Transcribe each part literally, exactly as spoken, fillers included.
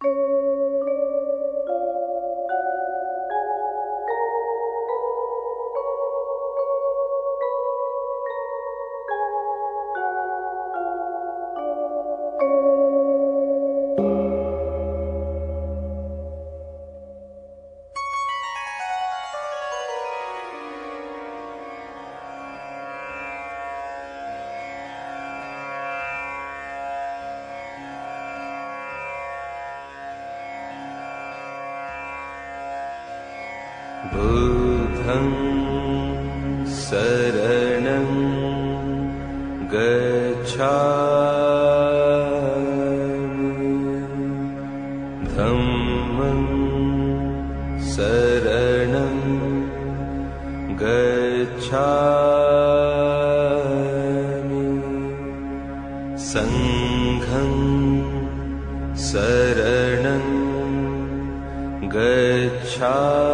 Buddham Saranam Gacchami, Dhammam Saranam Gacchami, Sangham Saranam Gacchami.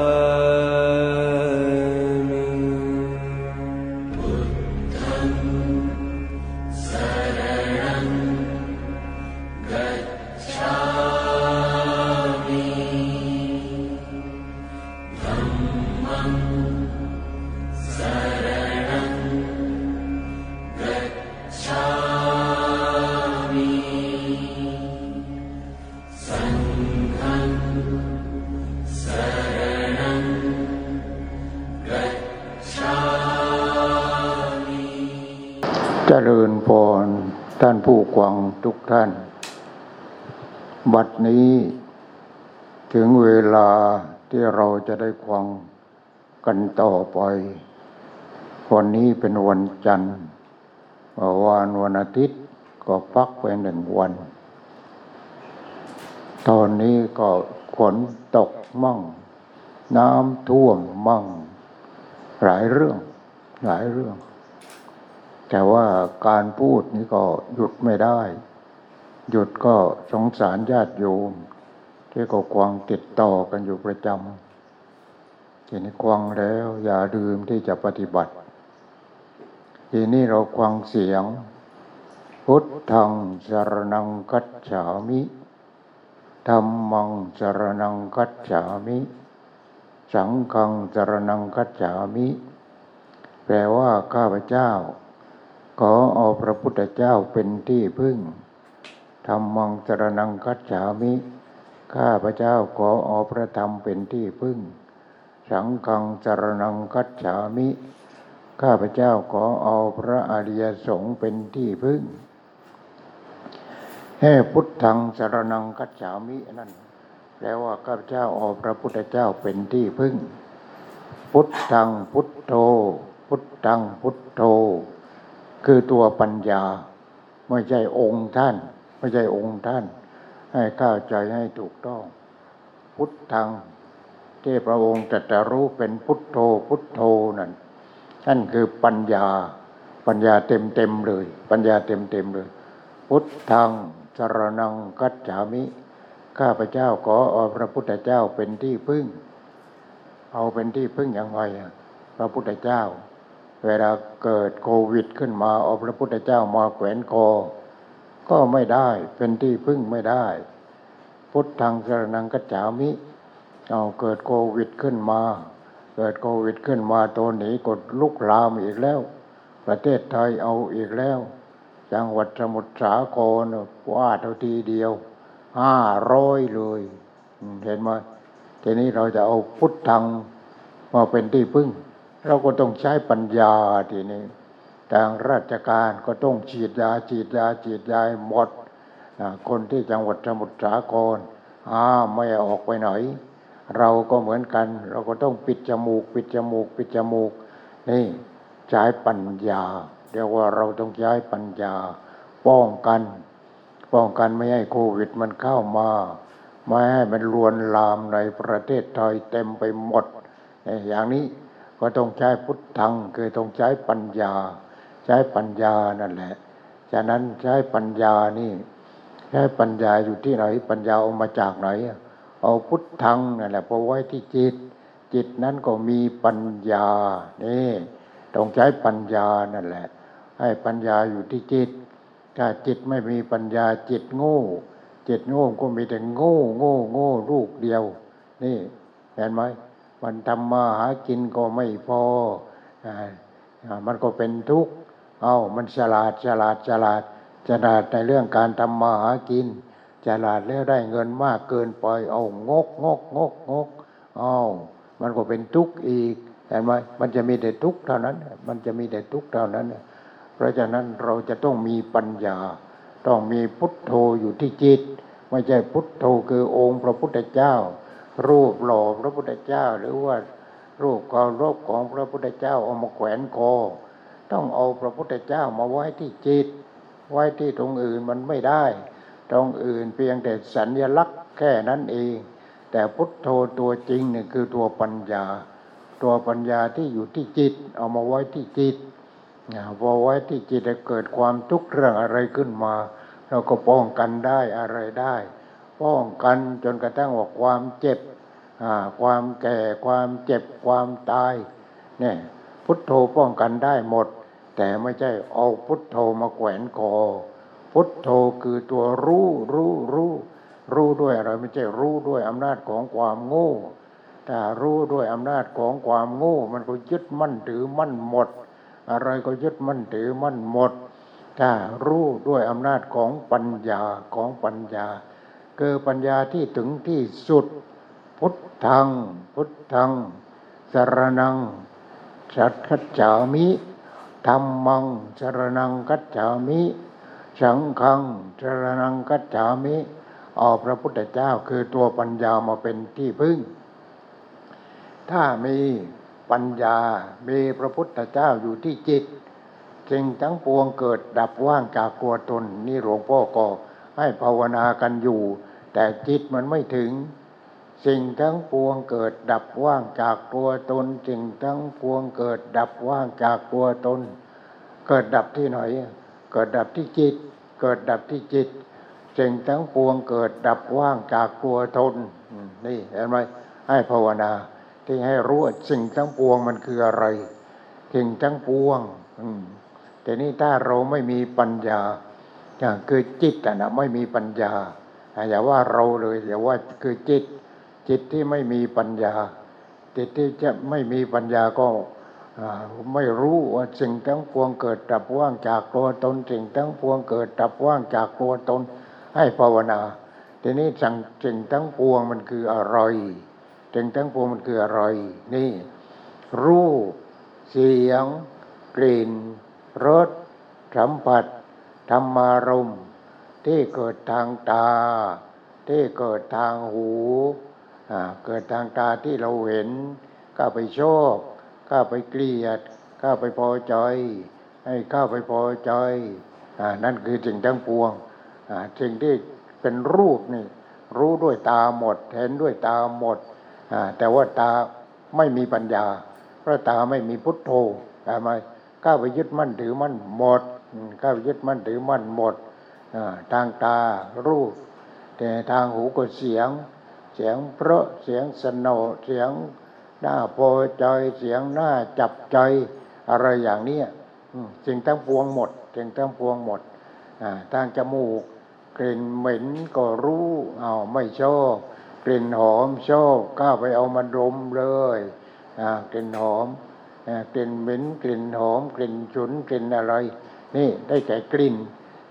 เจริญพรท่านผู้ฟังทุกท่านบัดนี้ถึงเวลาที่เราจะได้ฟังกันต่อไปวันนี้เป็นวันจันทร์เมื่อวานวันอาทิตย์ก็พักไปหนึ่งวันตอนนี้ก็ฝนตกมั่งน้ำท่วมมั่งหลายเรื่องหลายเรื่องแต่ว่าการพูดนี่ก็หยุดไม่ได้หยุดก็สงสารญาติโยมที่ก็กวางติดต่อกันอยู่ประจำทีนี้กวางแล้วอย่าลืมที่จะปฏิบัติทีนี้เรากวางเสียงพุทธังสรณังคัจฉามิธัมมังสรณังคัจฉามิสังฆังสรณังคัจฉามิแปลว่าข้าพเจ้าขอเอาพระพุทธเจ้าเป็นที่พึ่งธัมมังสรณังคัจฉามิข้าพเจ้าขอเอาพระธรรมเป็นที่พึ่งสังฆังสรณังคัจฉามิข้าพเจ้าขอเอาพระอริยสงฆ์เป็นที่พึ่งแห่พุทธังสรณังคัจฉามินั่นแปลว่าข้าพเจ้าเอาพระพุทธเจ้าเป็นที่พึ่งพุทธังพุทโธพุทธังพุทโธคือตัวปัญญาไม่ใช่องค์ท่านไม่ใช่องค์ท่านให้เข้าใจให้ถูกต้องพุทธังที่พระองค์ตรัสรู้เป็นพุทโธพุทโธนั่นนั่นคือปัญญาปัญญาเต็มเต็มเลยปัญญาเต็มเต็มเลยพุทธังสรณังคัจฉามิข้าพเจ้าขอเอาพระพุทธเจ้าเป็นที่พึ่งเอาเป็นที่พึ่งอย่างไรพระพุทธเจ้าเวลาเกิดโควิดขึ้นมาเอาพระพุทธเจ้ามาแขวนคอก็ไม่ได้เป็นที่พึ่งไม่ได้พุทธังสรณังคัจฉามิเอาเกิดโควิดขึ้นมาเกิดโควิดขึ้นมาตัวหนีกดลุกลามอีกแล้วประเทศไทยเอาอีกแล้วจังหวัดสมุทรสาครว่าเท่าทีเดียวห้าร้อยเลยเห็นไหมทีนี้เราจะเอาพุทธังมาเป็นที่พึ่งเราก็ต้องใช้ปัญญาทีนี้ทางราชการก็ต้องฉีดยาฉีดยาฉีดยาหมดคนที่จังหวัดสมุทรสาครอ้าไม่ออกไปไหนเราก็เหมือนกันเราก็ต้องปิดจมูกปิดจมูกปิดจมูกนี่ใช้ปัญญาเรียกว่าเราต้องใช้ปัญญาป้องกันป้องกันไม่ให้โควิดมันเข้ามาไม่ให้มันลวนลามในประเทศไทยเต็มไปหมดอย่างนี้ก็ต้องใช้พุทธังคือต้องใช้ปัญญาใช้ปัญญานั่นแหละฉะนั้นใช้ปัญญานี่ใช้ปัญญาอยู่ที่ไหนปัญญาเอามาจากไหนเอาพุทธังนั่นแหละพอไว้ที่จิตจิตนั้นก็มีปัญญานี่ต้องใช้ปัญญานั่นแหละให้ปัญญาอยู่ที่จิตถ้าจิตไม่มีปัญญาจิตโง่ จิตโง่ก็มีแต่โง่โง่โง่ลูกเดียวนี่เห็นไหมมันทำมาหากินก็ไม่พออ่ามันก็เป็นทุกข์เอ้ามันฉลาดฉลาดฉลาดฉลาดในเรื่องการทำมาหากินฉลาดแล้วได้เงินมากเกินไปเอ้างกงกงกงกเอ้ามันก็เป็นทุกข์อีกเห็นไหมมันจะมีแต่ทุกข์เท่านั้นมันจะมีแต่ทุกข์เท่านั้นเพราะฉะนั้นเราจะต้องมีปัญญาต้องมีพุทโธอยู่ที่จิตไม่ใช่พุทโธคือองค์พระพุทธเจ้ารูปหล่อพระพุทธเจ้าหรือว่ารูปเคารพของพระพุทธเจ้าเอามาแขวนคอต้องเอาพระพุทธเจ้ามาไว้ที่จิตไว้ที่ตรงอื่นมันไม่ได้ตรงอื่นเพียงแต่สัญลักษณ์แค่นั้นเองแต่พุทโธตัวจริงเนี่ยคือตัวปัญญาตัวปัญญาที่อยู่ที่จิตเอามาไว้ที่จิตพอไว้ที่จิตจะเกิดความทุกข์เรื่องอะไรขึ้นมาเราก็ป้องกันได้อะไรได้ป้องกันจนกระทั่งว่าความเจ็บความแก่ความเจ็บความตายเนี่ยพุทโธป้องกันได้หมดแต่ไม่ใช่เอาพุทโธมาแขวนคอพุทโธคือตัวรู้รู้รู้รู้ด้วยอะไรไม่ใช่รู้ด้วยอำนาจของความโง่แต่รู้ด้วยอำนาจของความโง่มันก็ยึดมั่นถือมั่นหมดอะไรก็ยึดมั่นถือมั่นหมดถ้ารู้ด้วยอำนาจของปัญญาของปัญญาคือปัญญาที่ถึงที่สุดพุทธังพุทธังสรณังคัจฉามิธัมมังสรณังคัจฉามิสังฆังสรณังคัจฉามิเอาพระพุทธเจ้าคือตัวปัญญามาเป็นที่พึ่งถ้ามีปัญญามีพระพุทธเจ้าอยู่ที่จิตจึงทั้งปวงเกิดดับว่างจากตัวตนนี่หลวงพ่อก็ให้ภาวนากันอยู่แต่จิตมันไม่ถึงสิ่งทั้งปวงเกิดดับว่างจากตัวตนสิ่งทั้งปวงเกิดดับว่างจากตัวตนเกิดดับที่ไหนเกิดดับที่จิตเกิดดับที่จิตสิ่งทั้งปวงเกิดดับว่างจากตัวตนนี่เห็นไหมให้ภาวนาที่ให้รู้สิ่งทั้งปวงมันคืออะไรสิ่งทั้งปวงแต่นี่ถ้าเราไม่มีปัญญาอย่างคือจิตนะไม่มีปัญญาอย่าว่าเราเลยอย่าว่าคือจิตจิตที่ไม่มีปัญญาจิตที่จะไม่มีปัญญาก็ไม่รู้ว่าสิ่งทั้งปวงเกิดดับว่างจากตัวตนสิ่งทั้งปวงเกิดดับว่างจากตัวตนให้ภาวนาแต่นี่สิ่งทั้งปวงมันคืออะไรสิ่งทั้งปวงมันคืออะไรนี่รูปเสียงกลิ่นรสสัมผัสธรรมารมณ์ที่เกิดทางตาที่เกิดทางหูเกิดทางตาที่เราเห็นก็ไปชอบก็ไปเกลียดก็ไปพอใจให้ก็ไปพอใจนั่นคือสิ่งทั้งปวงสิ่งที่เป็นรูปนี่รู้ด้วยตาหมดเห็นด้วยตาหมดแต่ว่าตาไม่มีปัญญาเพราะตาไม่มีพุทโธทำไมก้าวไปยึดมั่นถือมั่นหมดก้าวไปยึดมั่นถือมั่นหมดทางตารูปแต่ทางหูก็เสียงเสียงเพราะเสียงสนุกเสียงน่าพอใจเสียงน่าจับใจอะไรอย่างนี้สิ่งทั้งปวงหมดสิ่งทั้งปวงหมดทางจมูกกลิ่นเหม็นก็รู้อ้าวไม่ชอบกลิ่นหอมชอบก้าวไปเอามาดมเลยกลิ่นหอมกลิ่นเหม็นกลิ่นหอมกลิ่นฉุนกลิ่นอะไรนี่ได้แก่กลิ่น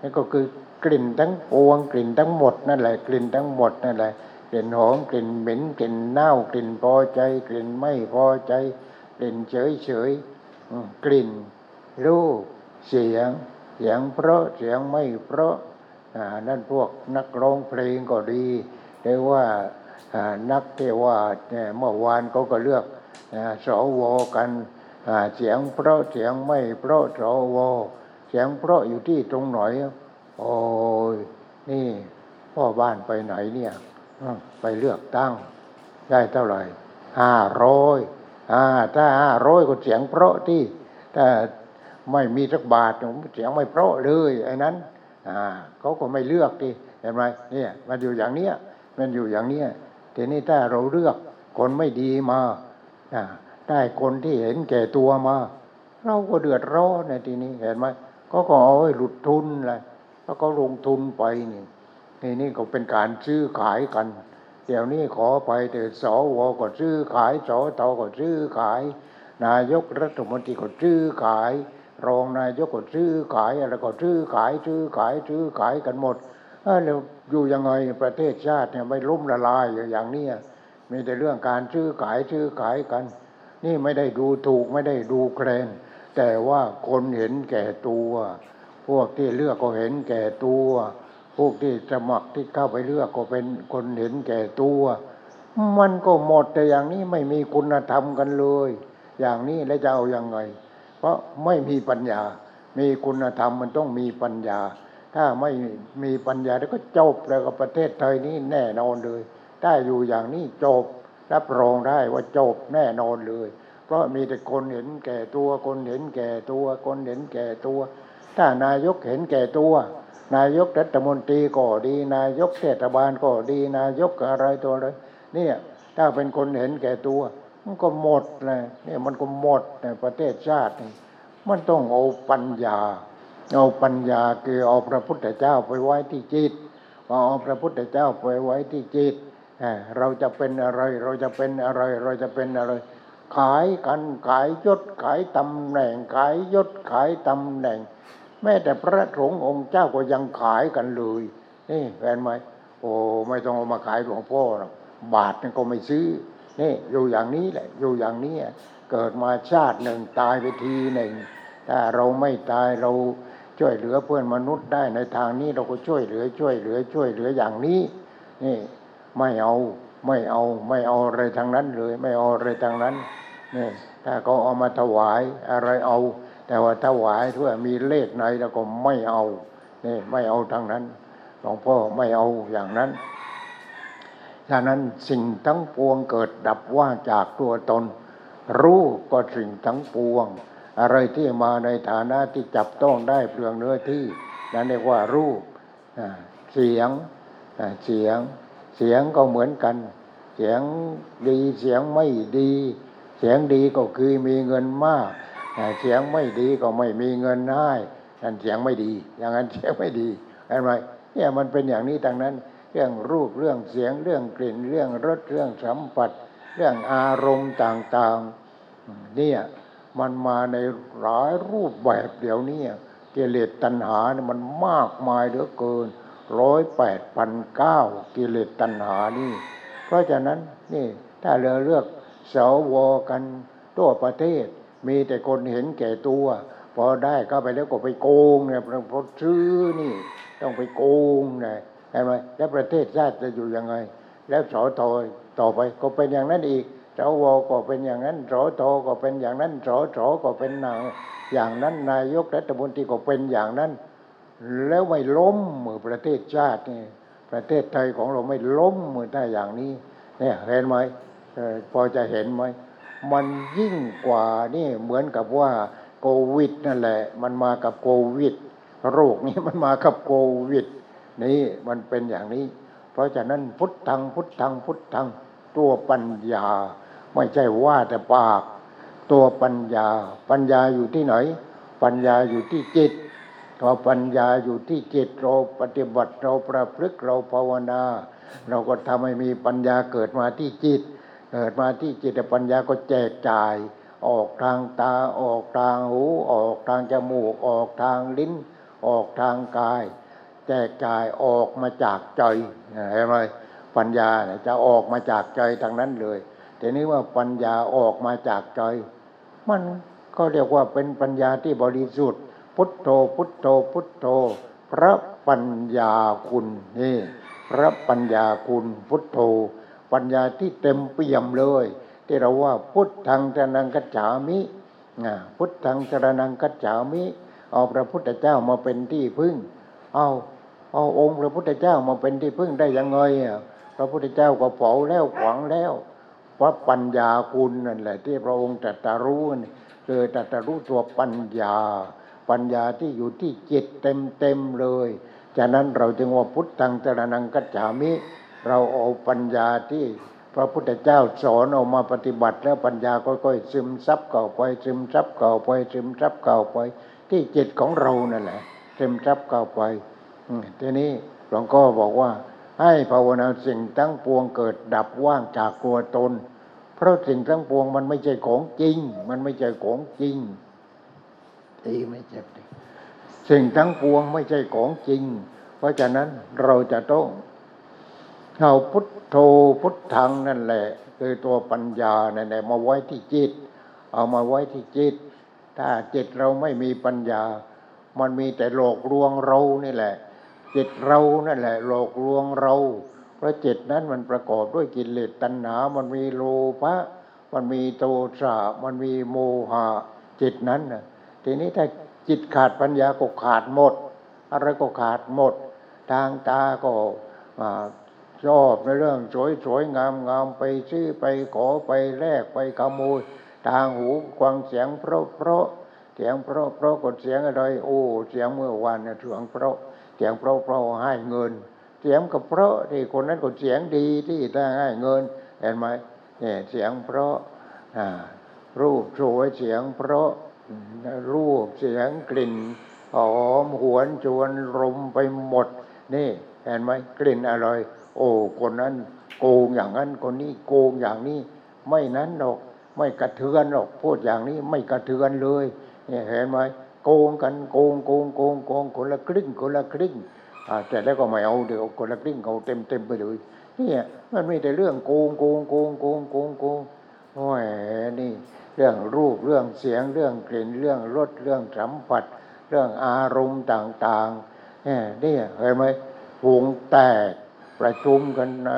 นี่ก็คือกลิ่นทั้งปวงกลิ่นทั้งหมดนั่นแหละกลิ่นทั้งหมดนั่นแหละกลิ่นหอมกลิ่นเหม็นกลิ่นเน่ากลิ่นพอใจกลิ่นไม่พอใจกลิ่นเฉยเฉยกลิ่นรูปเสียงเสียงเพราะเสียงไม่เพราะนั่นพวกนักร้องเพลงก็ดีหรือว่านักเทวาสเนี่ยเมื่อวานเขาก็เลือกสวกันเสียงเพราะเสียงไม่เพราะสวเสียงเพราะอยู่ที่ตรงไหนโอ้ยนี่พ่อบ้านไปไหนเนี่ยไปเลือกตั้งได้เท่าไหร่ห้าร้อยถ้าห้าร้อยก็เสียงเพราะที่ถ้าไม่มีสักบาทเสียงไม่เพราะเลยไอ้นั้นเขาก็ไม่เลือกดิเห็นไหมเนี่ยมันอยู่อย่างเนี้ยมันอยู่อย่างเนี้ยทีนี้ถ้าเราเลือกคนไม่ดีมาได้คนที่เห็นแก่ตัวมาเราก็เดือดร้อนในทีนี้เห็นไหมก็ก็เอาให้หลุดทุนเลยแล้วก็ลงทุนไปนี่ นี่นี่ก็เป็นการซื้อขายกันเดี๋ยวนี้ขอไปเถิดสวก็ซื้อขายสตก็ซื้อขายนายกรัฐมนตรีก็ซื้อขายรองนายกก็ซื้อขายอะไรก็ซื้อขายซื้อขายซื้อขายกันหมดแล้วอยู่ยังไงประเทศชาติเนี่ยไม่ล้มละลายอย่างนี้มีแต่เรื่องการซื้อขายซื้อขายกันนี่ไม่ได้ดูถูกไม่ได้ดูแคลนแต่ว่าคนเห็นแก่ตัวพวกที่เลือกก็เห็นแก่ตัวพวกที่สมัครที่เข้าไปเลือกก็เป็นคนเห็นแก่ตัวมันก็หมดแต่อย่างนี้ไม่มีคุณธรรมกันเลยอย่างนี้แล้วจะเอายังไงเพราะไม่มีปัญญามีคุณธรรมมันต้องมีปัญญาถ้าไม่มีปัญญาแล้วก็จบแล้วกับประเทศไทยนี้แน่นอนเลยถ้าอยู่อย่างนี้จบรับรองได้ว่าจบแน่นอนเลยเพราะมีแต่คนเห็นแก่ตัวคนเห็นแก่ตัวคนเห็นแก่ตัวถ้านายกเห็นแก่ตัวนายกรัฐมนตรีก็ดีนายกเทศบาลก็ดีนายกอะไรตัวอะไรเนี่ยถ้าเป็นคนเห็นแก่ตัวมันก็หมดเลยเนี่ยมันก็หมดในประเทศชาติมันต้องเอาปัญญาเอาปัญญาคือเอาพระพุทธเจ้าไปไว้ที่จิตเอาพระพุทธเจ้าไปไว้ที่จิตเราจะเป็นอะไรเราจะเป็นอะไรเราจะเป็นอะไรขายกันขายยศขายตำแหน่งขายยศขายตำแหน่งแม้แต่พระสงฆ์องค์เจ้าก็ยังขายกันเลยนี่เห็นไหมโอ้ไม่ต้องเอามาขายหลวงพ่อหรอกบาทนั่นก็ไม่ซื้อนี่อยู่อย่างนี้แหละอยู่อย่างนี้เกิดมาชาติหนึ่งตายไปทีหนึ่งถ้าเราไม่ตายเราช่วยเหลือเพื่อนมนุษย์ได้ในทางนี้เราก็ช่วยเหลือช่วยเหลือช่วยเหลืออย่างนี้นี่ไม่เอาไม่เอาไม่เอาอะไรทางนั้นเลยไม่เอาอะไรทางนั้นนี่ถ้าเขาเอามาถวายอะไรเอาแต่ว่าถวายเพื่อมีเลขไหนแล้วก็ไม่เอานี่ไม่เอาทางนั้นหลวงพ่อไม่เอาอย่างนั้นฉะนั้นสิ่งทั้งปวงเกิดดับว่าจากตัวตนรู้ก็สิ่งทั้งปวงอะไรที่มาในฐานะที่จับต้องได้เปลืองเนื้อที่นั่นเรียกว่ารูปเสียงเสียงเสียงก็เหมือนกันเสียงดีเสียงไม่ดีเสียงดีก็คือมีเงินมากเสียงไม่ดีก็ไม่มีเงินได้นั่นเสียงไม่ดีอย่างนั้นเสียงไม่ดีเห็นไหมเนี่ยมันเป็นอย่างนี้ดังนั้นเรื่องรูปเรื่องเสียงเรื่องกลิ่นเรื่องรสเรื่องสัมผัสเรื่องอารมณ์ต่างๆเนี่ยมันมาในหลายรูปแบบเดี๋ยวนี้กิเลสตัณหาเนี่ยมันมากมายเหลือเกินร้อยแปดพันเก้ากิเลสตัณหานี่เพราะฉะนั้นนี่ถ้าเราเลือกสวกันทั่วประเทศมีแต่คนเห็นแก่ตัวพอได้เข้าไปแล้วก็ไปโกงเนี่ยเพราะซื้อนี่ต้องไปโกงเนี่ยเห็นไหมแล้วประเทศชาติจะอยู่ยังไงแล้วสตต่อไปก็เป็นอย่างนั้นอีกสวก็เป็นอย่างนั้นสตก็เป็นอย่างนั้นสสก็เป็นนางอย่างนั้นนายกรัฐมนตรีก็เป็นอย่างนั้นแล้วไม่ล้มมือประเทศชาตินี่ประเทศไทยของเราไม่ล้มมือได้อย่างนี้เนี่ยเห็นไหมพอจะเห็นไหมมันยิ่งกว่านี่เหมือนกับว่าโควิดนั่นแหละมันมากับโควิดโรคนี้มันมากับโควิดนี่มันเป็นอย่างนี้เพราะฉะนั้นพุทธังพุทธังพุทธังตัวปัญญาไม่ใช่ว่าแต่ปากตัวปัญญาปัญญาอยู่ที่ไหนปัญญาอยู่ที่จิตเราปัญญาอยู่ที่จิตเราปฏิบัติเราประพฤติเราภาวนาเราก็ทำให้มีปัญญาเกิดมาที่จิตเกิดมาที่จิตปัญญาก็แจกจ่ายออกทางตาออกทางหูออกทางจมูกออกทางลิ้นออกทางกายแจกจ่ายออกมาจากใจเห็นไหมปัญญาจะออกมาจากใจทางนั้นเลยแต่นี้ว่าปัญญาออกมาจากใจมันก็เรียกว่าเป็นปัญญาที่บริสุทธิ์พุทโธพุทโธพุทโธพระปัญญาคุณนี่พระปัญญาคุณพุทโธปัญญาที่เต็มเปี่ยมเลยที่เราว่าพุทธังสรณังคัจฉามิพุทธังสรณังคัจฉามิเอาพระพุทธเจ้ามาเป็นที่พึ่งเอาเอาองค์พระพุทธเจ้ามาเป็นที่พึ่งได้ยังไงพระพุทธเจ้าก็เผาแล้วขวางแล้วเพราะปัญญาคุณนั่นแหละที่พระองค์ตรัสรู้คือตรัสรู้ตัวปัญญาปัญญาที่อยู่ที่จิตเต็มๆเลยฉะนั้นเราจึงว่าพุทธังสรณังคัจฉามิเราเอาปัญญาที่พระพุทธเจ้าสอนออกมาปฏิบัติแล้วปัญญาค่อยๆซึมซับเข้าไปซึมซับเข้าไปซึมซับเข้าไปที่จิตของเรานั่นแหละซึมซับเข้าไปทีนี้ หลวงพ่อบอกว่าให้ภาวนาสิ่งทั้งปวงเกิดดับว่างจากตัวตนเพราะสิ่งทั้งปวงมันไม่ใช่ของจริงมันไม่ใช่ของจริงตีไม่เจ็บสิ่งทั้งปวงไม่ใช่ของจริงเพราะฉะนั้นเราจะต้องเอาพุทโธพุทธังนั่นแหละคือตัวปัญญานั่นแหละมาไว้ที่จิตเอามาไว้ที่จิตถ้าจิตเราไม่มีปัญญามันมีแต่หลอกลวงเรานี่แหละจิตเรานั่นแหละหลอกลวงเราเพราะจิตนั้นมันประกอบด้วยกิเลสตัณหามันมีโลภะมันมีโทสะมันมีโมหะจิตนั้นน่ะทีนี้ถ้าจิตขาดปัญญาก็ขาดหมดอะไรก็ขาดหมดทางตาก็ชอบในเรื่องสวยๆงามๆไปซื้อไปขอไปแลกไปขโมยทางหูฟังเสียงเพราะๆเสียงเพราะๆกดเสียงอะไรโอ้เสียงเมื่อวานเนี่ยเสียงเพราะเสียงเพราะๆให้เงินเสียงก็เพราะที่คนนั้นก็เสียงดีที่ได้ให้เงินเห็นไหมเนี่ยเสียงเพราะอ่ารูปสวยเสียงเพราะรูปเสียงกลิ่นหอมหวนชวนรมไปหมดนี่เห็นไหมกลิ่นอร่อยโอ้คนนั้นโกงอย่างนั้นคนนี้โกงอย่างนี้ไม่นั้นหรอกไม่กระเทือนหรอกพูดอย่างนี้ไม่กระเทือนเลยเนี่ยเห็นไหมโกงกันโกงโกงโกงโกงคนละครึ่งคนละครึ่งอ่าแต่แล้วก็ไม่เอาเดี๋ยวคนละครึ่งเอาเต็มเต็มไปเลยเนี่ยมันไม่แต่เรื่องโกงโกงโกงโกงโกงโกงโอ้ยนี่เรื่องรูปเรื่องเสียงเรื่องกลิ่นเรื่องรสเรื่องสัมผัสเรื่องอารมณ์ต่างๆเนี่ยเนี่ยเห็นไหมวงแตกประชุมกันใน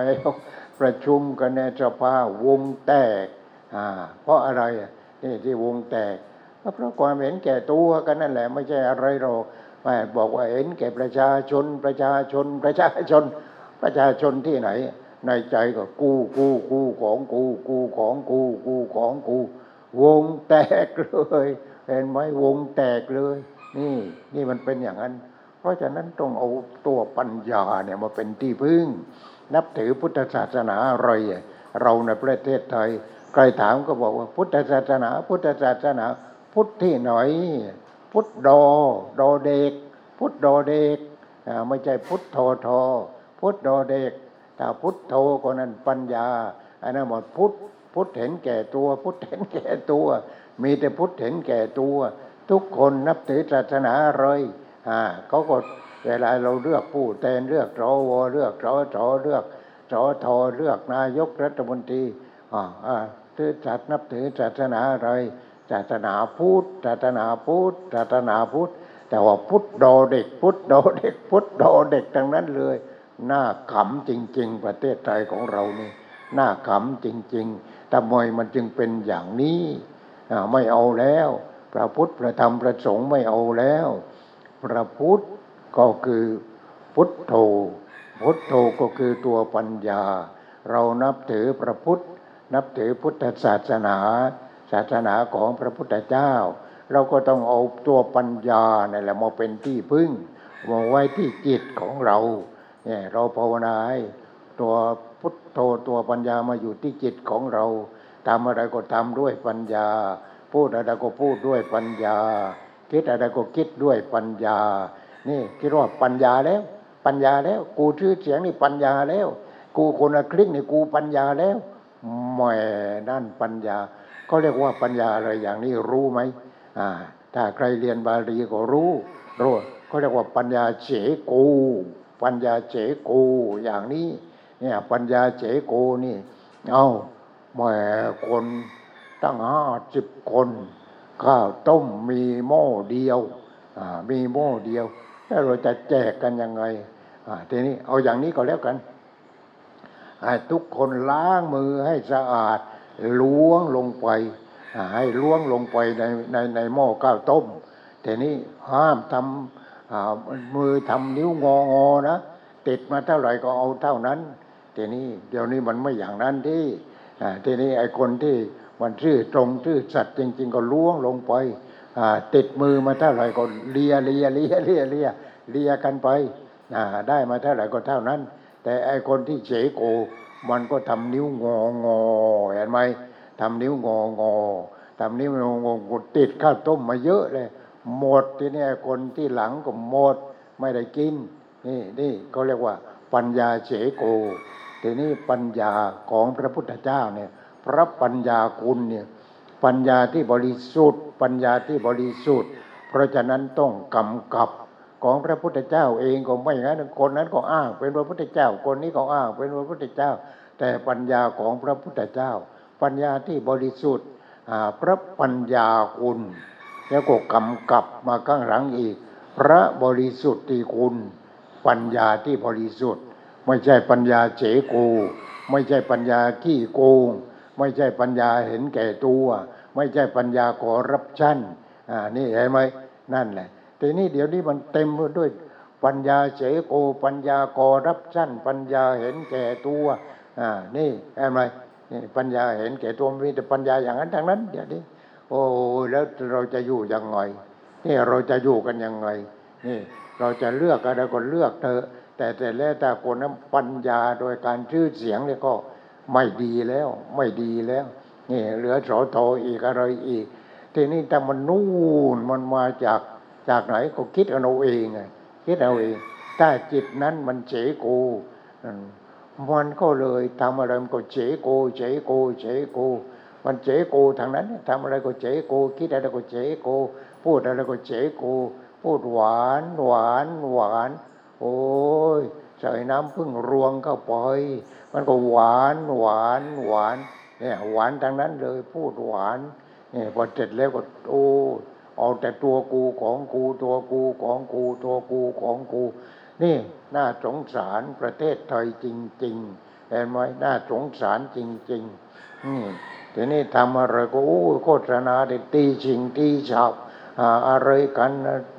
ประชุมกันในสภาวงแตกอ่าเพราะอะไรนี่ที่วงแตกก็เพราะความเห็นแก่ตัวกันนั่นแหละไม่ใช่อะไรหรอกไม่บอกว่าเห็นแก่ประชาชนประชาชนประชาชนประชาชนที่ไหนในใจก็กูกูกูของกูกูของกูกูของกูวงแตกเลยเห็นไหมวงแตกเลยนี่นี่มันเป็นอย่างนั้นเพราะฉะนั้นต้องเอาตัวปัญญาเนี่ยมาเป็นที่พึ่งนับถือพุทธศาสนาอะไรเราในประเทศไทยใครถามก็บอกว่าพุทธศาสนาพุทธศาสนาพุทธที่ไหนพุทธดอดอเด็กพุทธดอเด็กไม่ใช่พุทธทอทอพุทธดอเด็กแต่พุทธโธก็นั้นปัญญาอันนั้นหมดพุทธพุทธเห็นแก่ตัวพุทธเห็นแก่ตัวมีแต่พุทธเห็นแก่ตัวทุกคนนับถือศาสนาอะไรอ่าเขาก็เวลาเราเลือกผู้แทนเลือกสวเลือกสจเลือกสทเลือกนายกรัฐมนตรีอ่าอ่าถือจัดนับถือศาสนาอะไรศาสนาพุทธศาสนาพุทธศาสนาพุทธแต่ว่าพุทธดอเด็กพุทธดอเด็กพุทธดอเด็กทั้งนั้นเลยหน้าขำจริงๆประเทศไทยของเรานี่หน้าขำจริงๆทำไมมันจึงเป็นอย่างนี้อ่าไม่เอาแล้วพระพุทธพระธรรมพระสงฆ์ไม่เอาแล้วพระพุทธก็คือพุทโธพุทโธก็คือตัวปัญญาเรานับถือพระพุทธนับถือพุทธศาสนาศาสนาของพระพุทธเจ้าเราก็ต้องเอาตัวปัญญานี่แหละมาเป็นที่พึ่งมาไว้ที่จิตของเราเนี่ยเราภาวนาให้ตัวพุทโธตัวปัญญามาอยู่ที่จิตของเราทำอะไรก็ทำด้วยปัญญาพูดอะไรก็พูดด้วยปัญญาคิดอะไรก็คิดด้วยปัญญานี่คิดว่าปัญญาแล้วปัญญาแล้วกูชื่อเสียงนี่ปัญญาแล้วกูคนละคลิกนี่กูปัญญาแล้วแหมนั่นปัญญาก็เรียกว่าปัญญาอะไรอย่างนี้รู้ไหมอ่าถ้าใครเรียนบาลีก็รู้รู้ก็เรียกว่าปัญญาเฉโกปัญญาเฉโกอย่างนี้เนี่ยปัญญาเฉโกนี่เอาแหมคนตั้งห้าสิบคนข้าวต้มมีหม้อเดียวมีหม้อเดียวแล้วเราจะแจกกันยังไงทีนี้เอาอย่างนี้ก็แล้วกันให้ทุกคนล้างมือให้สะอาดล้วงลงไปให้ล้วงลงไปในในในหม้อข้าวต้มทีนี้ห้ามทำมือทำนิ้วงองอนะติดมาเท่าไหร่ก็เอาเท่านั้นทีนี้เดี๋ยวนี้มันไม่อย่างนั้นที่ทีนี้ไอ้คนที่มันชื่อตรงชื่อสัตว์จริงๆก็ล้วงลงไปติดมือมาเท่าไหร่ก็เลียเลียเลียเลียเลียเลียกันไปได้มาเท่าไหร่ก็เท่านั้นแต่ไอคนที่เฉโกมันก็ทำนิ้วงองอเห็นไหมทำนิ้วงองอทำนิ้วงองอติดข้าวต้มมาเยอะเลยหมดทีนี้คนที่หลังก็หมดไม่ได้กิน นี่นี่เขาเรียกว่าปัญญาเจโกทีนี้ปัญญาของพระพุทธเจ้าเนี่ยพระปัญญาคุณเนี่ยปัญญาที่บริสุทธิ์ปัญญาที่บริสุทธิ์เพราะฉะนั้นต้องกำกับของพระพุทธเจ้าเองก็ไม่งั้นคนนั้นก็อ้างเป็นพระพุทธเจ้าคนนี้ก็อ้างเป็นพระพุทธเจ้าแต่ปัญญาของพระพุทธเจ้าปัญญาที่บริสุทธิ์พระปัญญาคุณแล้วก็กำกับมาข้างหลังอีกพระบริสุทธิ์ที่คุณปัญญาที่บริสุทธิ์ไม่ใช่ปัญญาเฉโกไม่ใช่ปัญญาขี้โกงไม่ใช่ปัญญาเห็นแก่ตัวไม่ใช่ปัญญาคอร์รัปชันอ่านี่เห็นไหมนั่นแหละทีนี้เดี๋ยวนี้มันเต็มไปด้วยปัญญาเฉโกปัญญาคอร์รัปชันปัญญาเห็นแก่ตัวอ่านี่เห็นไหมนี่ปัญญาเห็นแก่ตัวมีแต่ปัญญาอย่างนั้นทางนั้นเดี๋ยวนี้โอ้แล้วเราจะอยู่ยังไงนี่เราจะอยู่กันยังไงนี่เราจะเลือกอะไรก็เลือกเถอะแต่แต่แล้วแต่คนนั้นปัญญาโดยการชื่อเสียงเนี่ยก็ไม่ดีแล้วไม่ดีแล้วนี่เหลือสอทออีกอะไรอีกทีนี้แต่มันนู่นมันมาจากจากไหนก็คิดเอาเองไงคิดเอาเองถ้าจิตนั้นมันเฉโกมันก็เลยทำอะไรมันก็เฉโกเฉโกเฉโกมันเฉโกทางนั้นทำอะไรก็เฉโกคิดอะไรก็เฉโกพูดอะไรก็เฉโกพูดหวานหวานหวานโอ้ยใส่น้ำพึ่งรวงเข้าไปมันก็หวานหวานหวานเนี่ยหวานทางนั้นเลยพูดหวานเนี่ยพอเสร็จแล้วก็โอ้เอาแต่ตัวกูของกูตัวกูของกูตัวกูของกูนี่น่าสงสารประเทศไทยจริงๆเห็นไหมน่าสงสารจริงๆนี่ทีนี้ทำอะไรก็โอ้โฆษณาเด็ดตีชิงตีฉาบอะไรกัน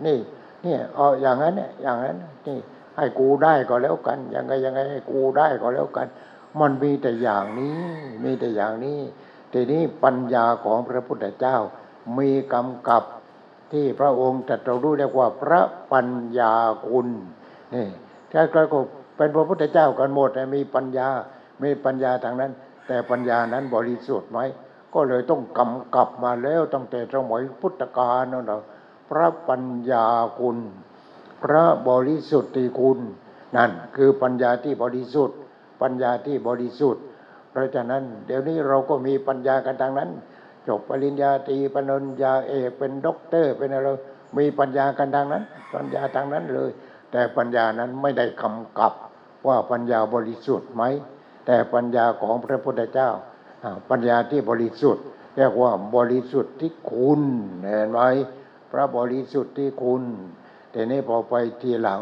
นี่นี่เอาอย่างนั้นเนี่ยอย่างนั้นนี่ให้กูได้ก็แล้วกันยังไงยังไงให้กูได้ก็แล้วกันมันมีแต่อย่างนี้มีแต่อย่างนี้ทีนี้ปัญญาของพระพุทธเจ้ามีกำกับที่พระองค์ตรัสรู้เรียกว่าพระปัญญาคุณนี่ใครๆก็เป็นพระพุทธเจ้ากันหมดมีปัญญามีปัญญาทางนั้นแต่ปัญญานั้นบริสุทธิ์ไหมก็เลยต้องกำกับมาแล้วตั้งแต่สมัยพุทธกาลนั่นแหละพระปัญญาคุณพระบริสุทธิคุณนั่นคือปัญญาที่บริสุทธิ์ปัญญาที่บริสุทธิ์เพราะฉะนั้นเดี๋ยวนี้เราก็มีปัญญากันทางนั้นจบปริญญาตรีปริญญาเอกเป็นด็อกเตอร์เป็นอะไรมีปัญญากันทางนั้นปัญญาทางนั้นเลยแต่ปัญญานั้นไม่ได้กำกับว่าปัญญาบริสุทธิ์ไหมแต่ปัญญาของพระพุทธเจ้าปัญญาที่บริสุทธิ์เรียกว่าบริสุทธิ์ที่คุณเห็นไหมพระบริสุทธิ์ที่คุณแต่นี้พอไปทีหลัง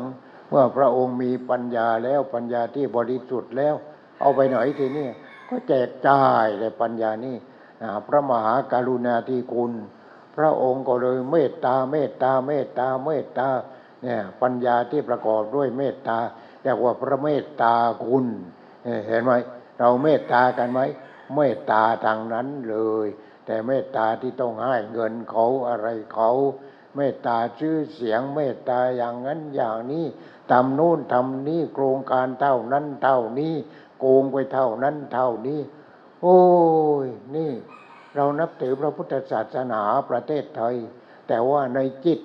เมื่อพระองค์มีปัญญาแล้วปัญญาที่บริสุทธิ์แล้วเอาไปไหนทีนี้ก็แจกจ่ายเลยปัญญานี่พระมหากรุณาธิคุณพระองค์ก็เลยเมตตาเมตตาเมตตาเมตตาเนี่ยปัญญาที่ประกอบด้วยเมตตาเรียกว่าพระเมตตาคุณเห็นไหมเราเมตตากันไหมเมตตาทางนั้นเลยแต่เมตตาที่ต้องให้เงินเขาอะไรเขาเมตตาชื่อเสียงเมตตาอย่างนั้นอย่างนี้ทำโน่นทำนี่โครงการเท่านั้นเท่านี้โกงไปเท่านั้นเท่านี้โอ้ยนี่เรานับถือพระพุทธศาสนาประเทศไทยแต่ว่าในจิต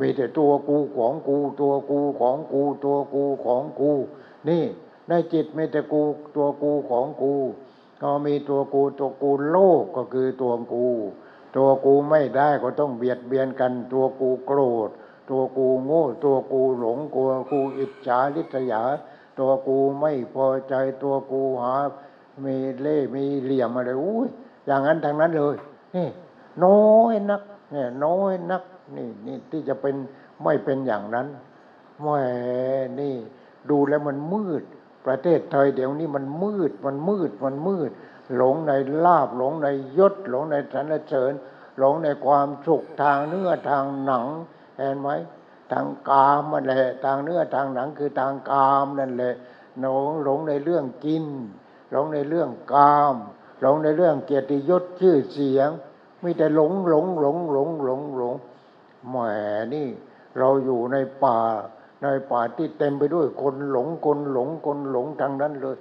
มีแต่ตัวกูของกูตัวกูของกูตัวกูของกูนี่ในจิตมีแต่กูตัวกูของกูก็มีตัวกูตัวกูโลภก็คือตัวกูตัวกูไม่ได้ก็ต้องเบียดเบียนกันตัวกูโกรธตัวกูโง่ตัวกูหลงตัวกูอิจฉาริษยาตัวกูไม่พอใจตัวกูหามีเล่มีเหลี่ยมอะไรอุ้ยอย่างนั้นทางนั้นเลยนี่น้อยนักเนี่ยน้อยนักนี่นี่ที่จะเป็นไม่เป็นอย่างนั้นแหมนี่ดูแล้วมันมืดประเทศไทยเดี๋ยวนี้มันมืดมันมืดมันมืดหลงในลาภหลงในยศหลงในสรรเสริญหลงในความสุขทางเนื้อทางหนังเห็นไหมทางกามนั่นแหละทางเนื้อทางหนังคือทางกามนั่นแหละหลงหลงในเรื่องกินหลงในเรื่องกามหลงในเรื่องเกียรติยศชื่อเสียงมีแต่หลงหลงหลงหลงหลงหลงแหมนี่เราอยู่ในป่าในป่าที่เต็มไปด้วยคนหลงคนหลงคนหลงทางนั้นเลย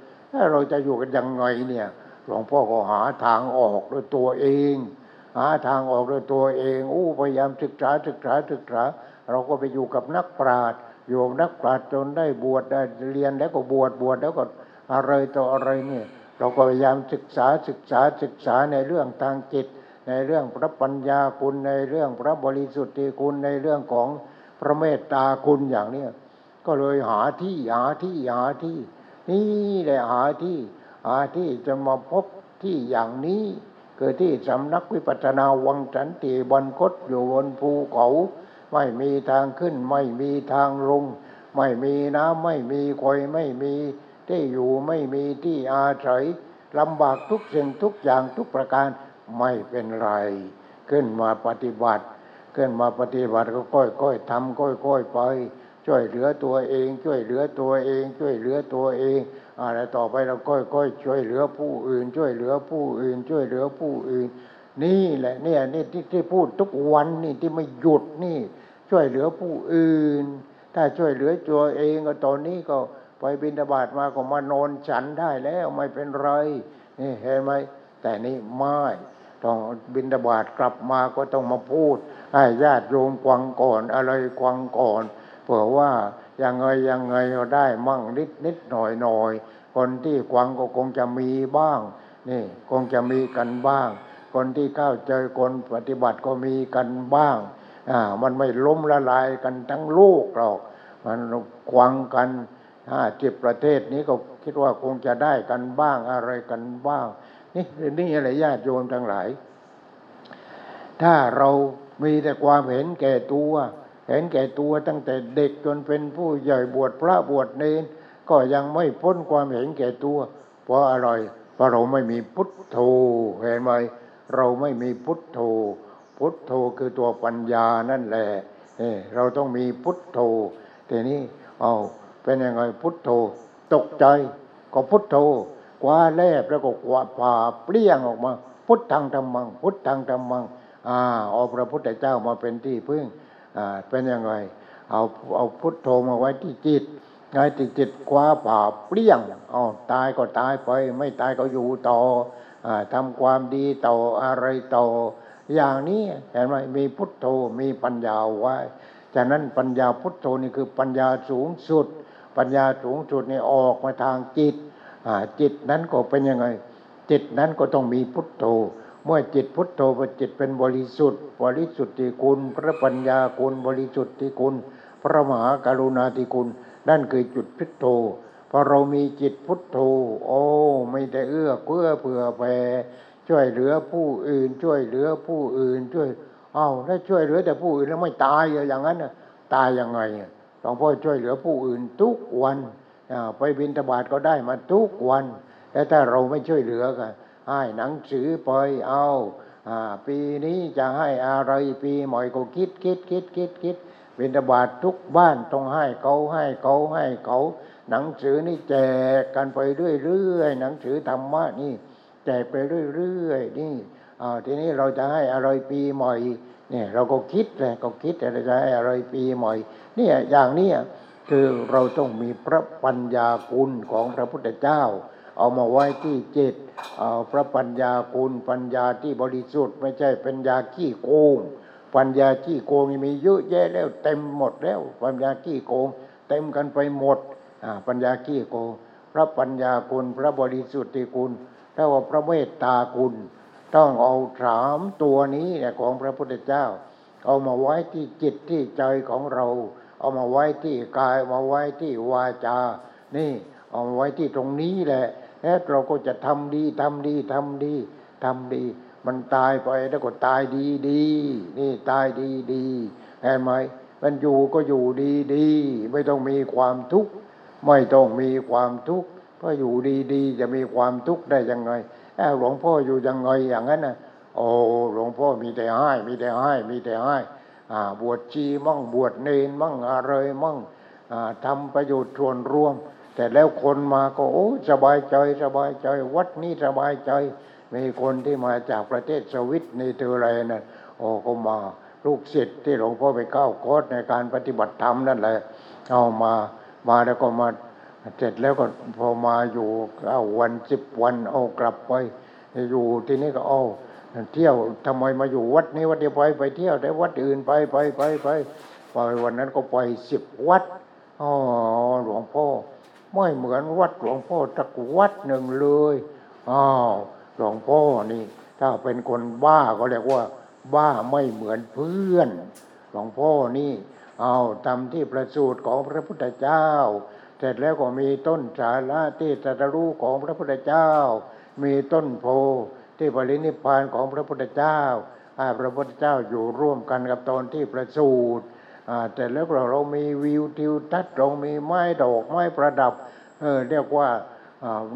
เราจะอยู่กันยังไงเนี่ยหลวงพ่อก็หาทางออกด้วยตัวเองหาทางออกด้วยตัวเองอู้พยายามศึกษาศึกษาศึกษาเราก็ไปอยู่กับนักปราชญ์ โยมนักปราชญ์จนได้บวชได้เรียนแล้วก็บวชบวชแล้วก็อะไรต่ออะไรเนี่ยเราก็พยายามศึกษาศึกษาศึกษาในเรื่องทางจิตในเรื่องพระปัญญาคุณในเรื่องพระบริสุทธิคุณในเรื่องของพระเมตตาคุณอย่างเนี้ยก็เลยหาที่หาที่หาที่นี่แหละหาที่หาที่จนมาพบที่อย่างนี้คือที่สำนักวิปัสสนาวังสันติบรรคตอยู่บนภูเขาไม่มีทางขึ้นไม่มีทางลงไม่มีน้ำไม่มีคอยไม่มีที่อยู่ไม่มีที่อาศัยลำบากทุกสิ่งทุกอย่างทุกประการไม่เป็นไรขึ้นมาปฏิบัติขึ้นมาปฏิบัติก็ค่อยๆทำค่อยๆไปช่วยเหลือตัวเองช่วยเหลือตัวเองช่วยเหลือตัวเองอะไรต่อไปเราค่อยๆช่วยเหลือผู้อื่นช่วยเหลือผู้อื่นช่วยเหลือผู้อื่นนี่แหละเนี่ยนี่ที่ที่พูดทุกวันนี่ที่ไม่หยุดนี่ช่วยเหลือผู้อื่นถ้าช่วยเหลือตัวเองก็ตอนนี้ก็ไปบิณฑบาตมาก็มานอนฉันได้แล้วไม่เป็นไรนี่เห็นไหมแต่นี่ไม่ต้องบิณฑบาตกลับมาก็ต้องมาพูดให้ญาติโยมควังก่อนอะไรควังก่อนเผื่อว่ายังไงยังไงก็ได้มั่งนิดนิดหน่อยหน่อยคนที่ควังก็คงจะมีบ้างนี่คงจะมีกันบ้างคนที่เข้าใจคนปฏิบัติก็มีกันบ้างอ่ามันไม่ล้มละลายกันทั้งโลกหรอกมันควังกันห้าสิบประเทศนี้ก็คิดว่าคงจะได้กันบ้างอะไรกันบ้างนี่นี่อะไรญาติโยมทั้งหลายถ้าเรามีแต่ความเห็นแก่ตัวเห็นแก่ตัวตั้งแต่เด็กจนเป็นผู้ใหญ่บวชพระบวชเนรก็ยังไม่พ้นความเห็นแก่ตัวเพราะอะไรเพราะเราไม่มีพุทโธเห็นไหมเราไม่มีพุทโธพุทโธคือตัวปัญญานั่นแหละเออเราต้องมีพุทโธแต่นี่เอาเป็นยังไงพุทโธตกใจก็พุทโธคว้าแลบแล้วก็คว้าผ่าเปลี่ยงออกมาพุทธังธัมมังพุทธังธัมมังอ่าเอาพระพุทธเจ้ามาเป็นที่พึ่งอ่าเป็นยังไงเอาเอาพุทโธมาไว้ที่จิตไงที่จิตคว้าผ่าเปลี่ยงอ้าวตายก็ตายไปไม่ตายก็อยู่ต่ออ่าทำความดีต่ออะไรต่ออย่างนี้เห็นไหมมีพุทโธมีปัญญาไว้ฉะนั้นปัญญาพุทโธนี่คือปัญญาสูงสุดปัญญาสูงสุดนี่ออกมาทางจิตจิตนั้นก็เป็นยังไงจิตนั้นก็ต้องมีพุทโธเมื่อจิตพุทโธพอจิตเป็นบริสุทธิ์บริสุทธิคุณพระปัญญาคุณบริสุทธิคุณพระมหากรุณาธิคุณนั่นคือจุดพุทโธพอเรามีจิตพุทโธโอ้ไม่ได้เอื้อเพื่อเผื่อแผ่ช่วยเหลือผู้อื่นช่วยเหลือผู้อื่นช่วยเอ้าถ้าช่วยเหลือแต่ผู้อื่นแล้วไม่ตายอย่างนั้นน่ะตายยังไงหลวงพ่อช่วยเหลือผู้อื่นทุกวันไปบิณฑบาตก็ได้มาทุกวันแต่ถ้าเราไม่ช่วยเหลือกันให้หนังสือไปเอาปีนี้จะให้อะไรปีใหม่ก็คิดคิดคิดคิดคิดบิณฑบาตทุกบ้านต้องให้เขาให้เขาให้เขาหนังสือนี่แจกกันไปเรื่อยๆหนังสือธรรมะนี่แจกไปเรื่อยๆนี่ทีนี้เราจะให้อะไรปีใหม่เนี่ยเราก็คิดเลยก็คิดแต่เราจะให้อะไรปีใหม่เนี่ยอย่างนี้คือเราต้องมีพระปัญญาคุณของพระพุทธเจ้าเอามาไว้ที่จิตเอาพระปัญญาคุณปัญญาที่บริสุทธิ์ไม่ใช่ปัญญาขี้โกงปัญญาขี้โกงมีเยอะแยะแล้วเต็มหมดแล้วปัญญาขี้โกงเต็มกันไปหมดปัญญาขี้โกงพระปัญญาคุณพระบริสุทธิคุณแล้วพระเมตตาคุณต้องเอาสามตัวนี้ของพระพุทธเจ้าเอามาไว้ที่จิตที่ใจของเราเอามาไว้ที่กายมาไว้ที่วาจานี่เอามาไว้ที่ตรงนี้แหละแล้วเราก็จะทำดีทำดีทำดีทำดีมันตายไปแล้วก็ตายดีดีนี่ตายดีดีเห็นไหมมันอยู่ก็อยู่ดีดีไม่ต้องมีความทุกข์ไม่ต้องมีความทุกข์เพราะอยู่ดีดีจะมีความทุกข์ได้ยังไงแอบหลวงพ่ออยู่ยังไงอย่างนั้นนะโอ้หลวงพ่อมีแต่ให้มีแต่ให้มีแต่ให้บวชชีมั่งบวชเนรมั่งอะไรมั่งทำประโยชน์ส่วนรวมแต่แล้วคนมาก็โอ้สบายใจสบายใจวัดนี้สบายใจมีคนที่มาจากประเทศสวิตในเทอร์แลนด์น่ะโอ้ก็มาลูกศิษย์ที่หลวงพ่อไปเข้าคอร์สในการปฏิบัติธรรมนั่นแหละเอามามาแล้วก็มาเสร็จแล้วก็พอมาอยู่เอาวันสิบวันเอากลับไปอยู่ที่นี่ก็เอาเที่ยวทำไมมาอยู่วัดนี้วัดเดียวไปไปเที่ยวแต่วัดอื่นไปไปไปไปไปวันนั้นก็ไปสิบวัด อ๋อหลวงพ่อไม่เหมือนวัดหลวงพ่อสักวัดหนึ่งเลยอ้าวหลวงพ่อนี่ถ้าเป็นคนบ้าก็เรียกว่าบ้าไม่เหมือนเพื่อนหลวงพ่อนี่เอาตามที่ประสูติของพระพุทธเจ้าเสร็จแล้วก็มีต้นสาระที่ตรัสรู้ของพระพุทธเจ้ามีต้นโพที่ปรินิพพานของพระพุทธเจ้าพระพุทธเจ้าอยู่ร่วมกันกับตอนที่ประสูติเสร็จแล้วเราเรามีวิวทิวทัศน์เรามีไม้ดอกไม้ประดับเออเรียกว่า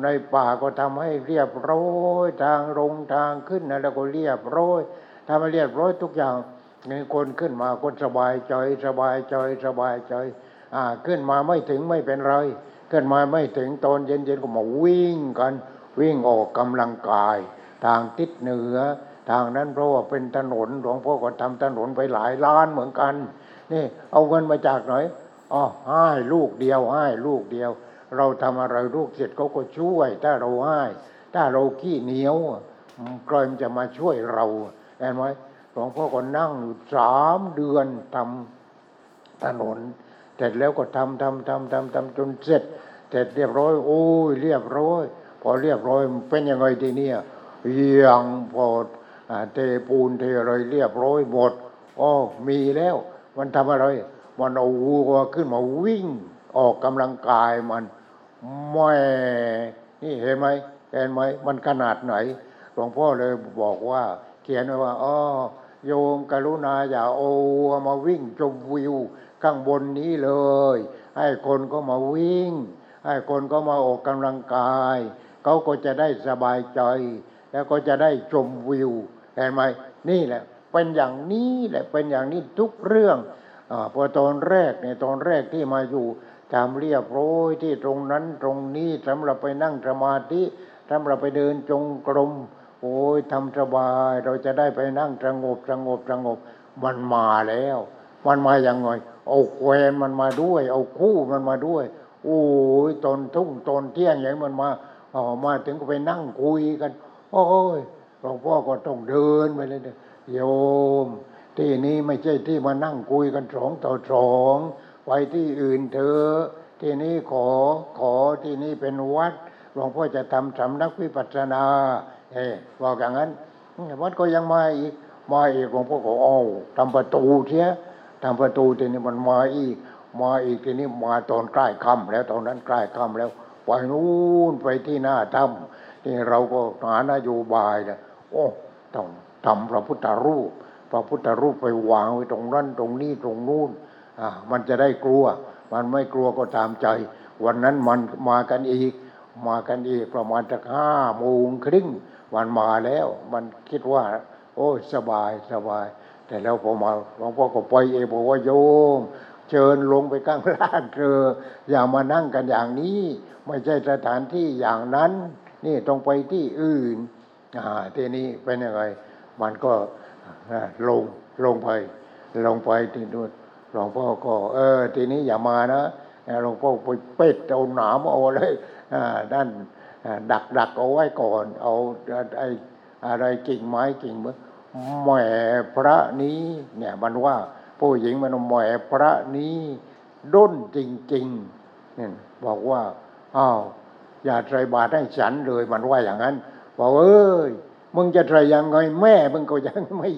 ในป่าก็ทำให้เรียบร้อยทางลงทางขึ้นนะแล้วก็เรียบร้อยทำให้เรียบร้อยทุกอย่างคนขึ้นมาคนสบายใจสบายใจสบายใจอ่าขึ้นมาไม่ถึงไม่เป็นไรขึ้นมาไม่ถึงตอนเย็นๆก็มาวิ่งกันวิ่งออกกำลังกายทางทิศเหนือทางนั้นเพราะว่าเป็นถนนหลวงพ่อก็ทำถนนไปหลายล้านเหมือนกันนี่เอาเงินมาจากไหนอ๋อให้ลูกเดียวให้ลูกเดียวเราทำอะไรลูกเสร็จเขาก็ช่วยถ้าเราให้ถ้าเราขี้เหนียวใครมันจะมาช่วยเราเห็นไหมหลวงพ่อก็นั่งอยู่สามเดือนทำถนนเสร็จแล้วก็ทำทำทำทำทำจนเสร็จเสร็จเรียบร้อยโอ้ยเรียบร้อยพอเรียบร้อยเป็นยังไงทีเนี้ยยังพอเทปูนเทอะไรเรียบร้อยหมดอ๋อมีแล้วมันทำอะไรมันเอาวัวขึ้นมาวิ่งออกกำลังกายมันแม่นี่เห็นไหมเห็นไหมมันขนาดไหนหลวงพ่อเลยบอกว่าเขียนไว้ว่าอ๋อโยมกรุณาอย่าเอาวัวมาวิ่งชมวิวข้างบนนี้เลยให้คนก็มาวิ่งให้คนก็มาออกกำลังกายเขาก็จะได้สบายใจแล้วก็จะได้ชมวิวเห็นไหมนี่แหละเป็นอย่างนี้แหละเป็นอย่างนี้ทุกเรื่องอ่าพอตอนแรกเนี่ยตอนแรกที่มาอยู่ทำเรียบร้อยที่ตรงนั้นตรงนี้สำหรับไปนั่งสมาธิสำหรับไปเดินจงกรมโอ้ยทำสบายเราจะได้ไปนั่งสงบสงบสงบมันมาแล้วมันมาอย่างไงเอาแควนมันมาด้วยเอาคู่มันมาด้วยโอ้ยตอนทุ่งตอนเที่ยงอย่างมันมาอ๋อมาถึงก็ไปนั่งคุยกันโอ้ยหลวงพ่อก็ต้องเดินไปเลยเนี่ยโยมที่นี้ไม่ใช่ที่มานั่งคุยกันสองต่อสองไปที่อื่นเถอะที่นี้ขอขอที่นี้เป็นวัดหลวงพ่อจะทำสำนักวิปัสสนาเออบอกอย่างนั้นวัดก็ยังมาอีกมาอีกหลวงพ่อก็เอาทำประตูเสียทำประตูทีนี้มันมาอีกมาอีกทีนี้มาตอนใกล้ค่ำแล้วตอนนั้นใกล้ค่ำแล้วไปนู้นไปที่หน้าถ้ำที่เราก็หานโยบายนะโอ้ต้องทำพระพุทธรูปพระพุทธรูปไปวางไว้ตรงนั้นตรงนี้ตรงนู้นอ่ามันจะได้กลัวมันไม่กลัวก็ตามใจวันนั้นมันมากันอีกมากันอีกประมาณสักห้าโมงครึ่งมันมาแล้วมันคิดว่าโอ้สบายสบายแต่แล้วพอมาหลวงพ่อก็ไปเองบอกว่าโยมเชิญลงไปข้างล่างเธออย่ามานั่งกันอย่างนี้ไม่ใช่สถานที่อย่างนั้นนี่ต้องไปที่อื่นอ่าทีนี้เป็นยังไงมันก็ลงลงไปลงไปที่นู่นหลวงพ่อก็เออทีนี้อย่ามานะหลวงพ่อไปเป็ดเอาหนามเอาอะไรด้านดักดักเอาไว้ก่อนเอาไอ้อะไรกิ่งไม้กิ่งมือแหม่พระนี้เนี่ยมันว่าผู้หญิงมันแหม่พระนี้ด้นจริงๆเนี่ยบอกว่าอ้าวอย่าใส่บาตรให้ฉันเลยมันว่าอย่างนั้นบอกเอ้ยมึงจะใส่ยังไงแม่มึงก็ยังไม่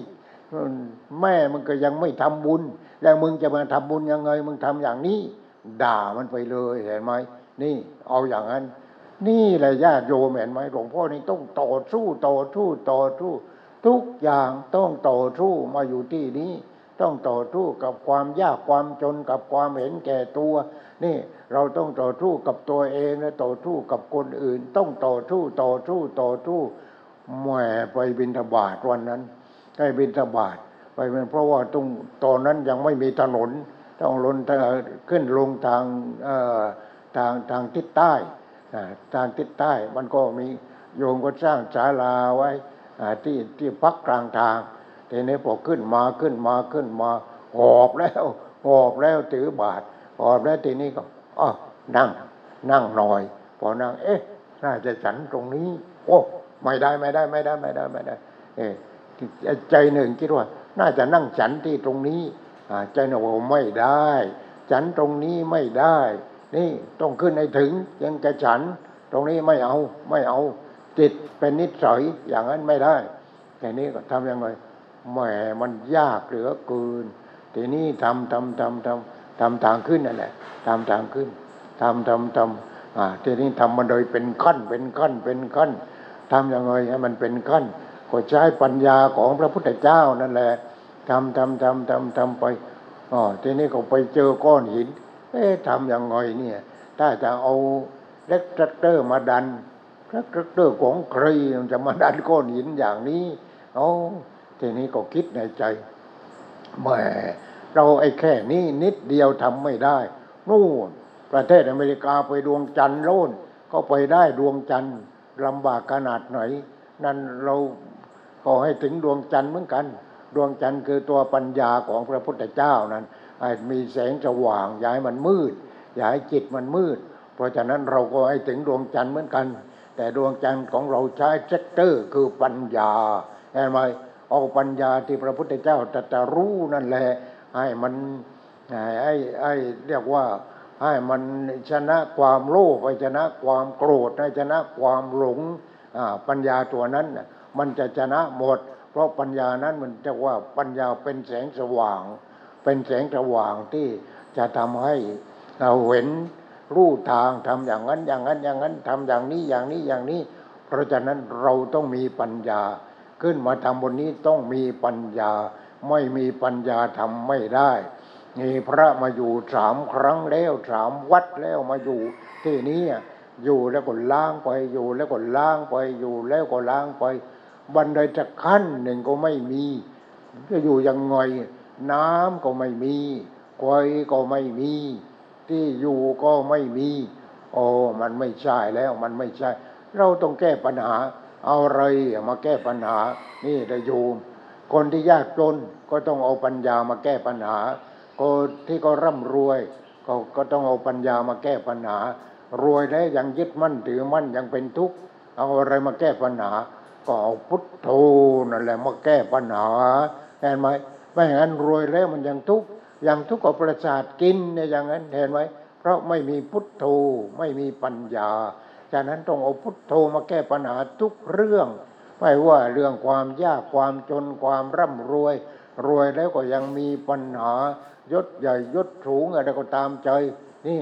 แม่มึงก็ยังไม่ทำบุญแล้วมึงจะมาทำบุญยังไงมึงทำอย่างนี้ด่ามันไปเลยเห็นไหมนี่เอาอย่างนั้นนี่แหละญาติโยมเห็นไหมหลวงพ่อนี่ต้องต่อสู้ต่อสู้ต่อสู้ทุกอย่างต้องต่อสู้มาอยู่ที่นี้ต้องต่อสู้กับความยากความจนกับความเห็นแก่ตัวนี่เราต้องต่อสู้กับตัวเองและต่อสู้กับคนอื่นต้องต่อสู้ต่อสู้ต่อสู้แหม่ไปบิณฑบาตวันนั้นได้บิณฑบาตไปเพราะว่าตรงตอนนั้นยังไม่มีถนนต้องลงขึ้นลงทางเอ่อทางทางทิศใต้อ่าทางทิศใต้มันก็มีโยมก็สร้างศาลาไว้อ่าที่ที่พักกลางทางทีนี้พอขึ้นมาขึ้นมาขึ้นมาหอบแล้วหอบแล้วถือบาตรหอบแล้วทีนี้ก็อ้อนั่งนั่งหน่อยพอนั่งเอ๊ะน่าจะฉันตรงนี้โอ้ไม่ได้ไม่ได้ไม่ได้ไม่ได้ไม่ได้เออใจหนึ่งคิดว่าน่าจะนั่งฉันที่ตรงนี้อ่าใจหนึ่งว่าไม่ได้ ฉันตรงนี้ไม่ได้นี่ต้องขึ้นให้ถึงยังจะฉันตรงนี้ไม่เอาไม่เอาจิตเป็นนิสัยอย่างนั้นไม่ได้แต่นี้ก็ทำยังไงแหมมันยากเหลือเกินทีนี้ทำทำทำทำทำทางขึ้นนั่นแหละทำทางขึ้นทำทำทำอ่าทีนี้ทำมันโดยเป็นขั้นเป็นขั้นเป็นขั้นทำยังไงให้มันเป็นขั้นก็ใช้ปัญญาของพระพุทธเจ้านั่นแหละทำทำทำทำทำไปอ๋อทีนี้ก็ไปเจอก้อนหินเอ๊ะทำยังไงเนี่ยถ้าจะเอาแทรกเตอร์มาดันแทรกเตอร์ของใครมันจะมาดันก้อนหินอย่างนี้เอ้าทีนี้ก็คิดในใจแหมเราไอ้แค่นี้นิดเดียวทำไม่ได้นู่นประเทศอเมริกาไปดวงจันทร์โน่นก็ไปได้ดวงจันทร์ลำบากขนาดไหนนั่นเราก็ให้ถึงดวงจันทร์เหมือนกันดวงจันทร์คือตัวปัญญาของพระพุทธเจ้านั้นให้มีแสงสว่างอย่าให้มันมืดอย่าให้จิตมันมืดเพราะฉะนั้นเราก็ให้ถึงดวงจันทร์เหมือนกันแต่ดวงจันทร์ของเราใช้แทรกเตอร์คือปัญญาเห็นไหมเอาปัญญาที่พระพุทธเจ้าตรัสรู้นั่นแหละให้มันให้ให้เรียกว่าให้มันชนะความโลภให้ชนะความโกรธให้ชนะความหลงปัญญาตัวนั้นมันจะชนะหมดเพราะปัญญานั้นมันจะว่าปัญญาเป็นแสงสว่างเป็นแสงสว่างที่จะทำให้เราเห็นรู้ทางทำอย่างนั้นอย่างนั้นอย่างนั้นทำอย่างนี้อย่างนี้อย่างนี้เพราะฉะนั้นเราต้องมีปัญญาขึ้นมาทำบนนี้ต้องมีปัญญาไม่มีปัญญาทำไม่ได้มีพระมาอยู่สามครั้งแล้วสามวัดแล้วมาอยู่ที่นี้อยู่แล้วก็ล้างไปอยู่แล้วก็ล้างไปอยู่แล้วก็ล้างไปบันไดจะขั้นหนึ่งก็ไม่มีจะอยู่ยังไงน้ำก็ไม่มีไฟก็ไม่มีที่อยู่ก็ไม่มีโอ้มันไม่ใช่แล้วมันไม่ใช่เราต้องแก้ปัญหาเอาอะไรมาแก้ปัญหานี่จะอยู่คนที่ยากจนก็ต้องเอาปัญญามาแก้ปัญหาคนที่ก็ร่ำรวยก็ก็ต้องเอาปัญญามาแก้ปัญหารวยแล้วยังยึดมั่นถือมั่นยังเป็นทุกข์เอาอะไรมาแก้ปัญหาก็เอาพุทโธนั่นแหละมาแก้ปัญหาเห็นไหมไม่อย่างนั้นรวยแล้วมันยังทุกข์ยังทุกข์กับประสาทกินเนี่ยอย่างนั้นเห็นไหมเพราะไม่มีพุทโธไม่มีปัญญาฉะนั้นต้องเอาพุทโธมาแก้ปัญหาทุกเรื่องไม่ว่าเรื่องความยากความจนความร่ำรวยรวยแล้วก็ยังมีปัญหายศใหญ่ยศสูงอะไรก็ตามใจนี่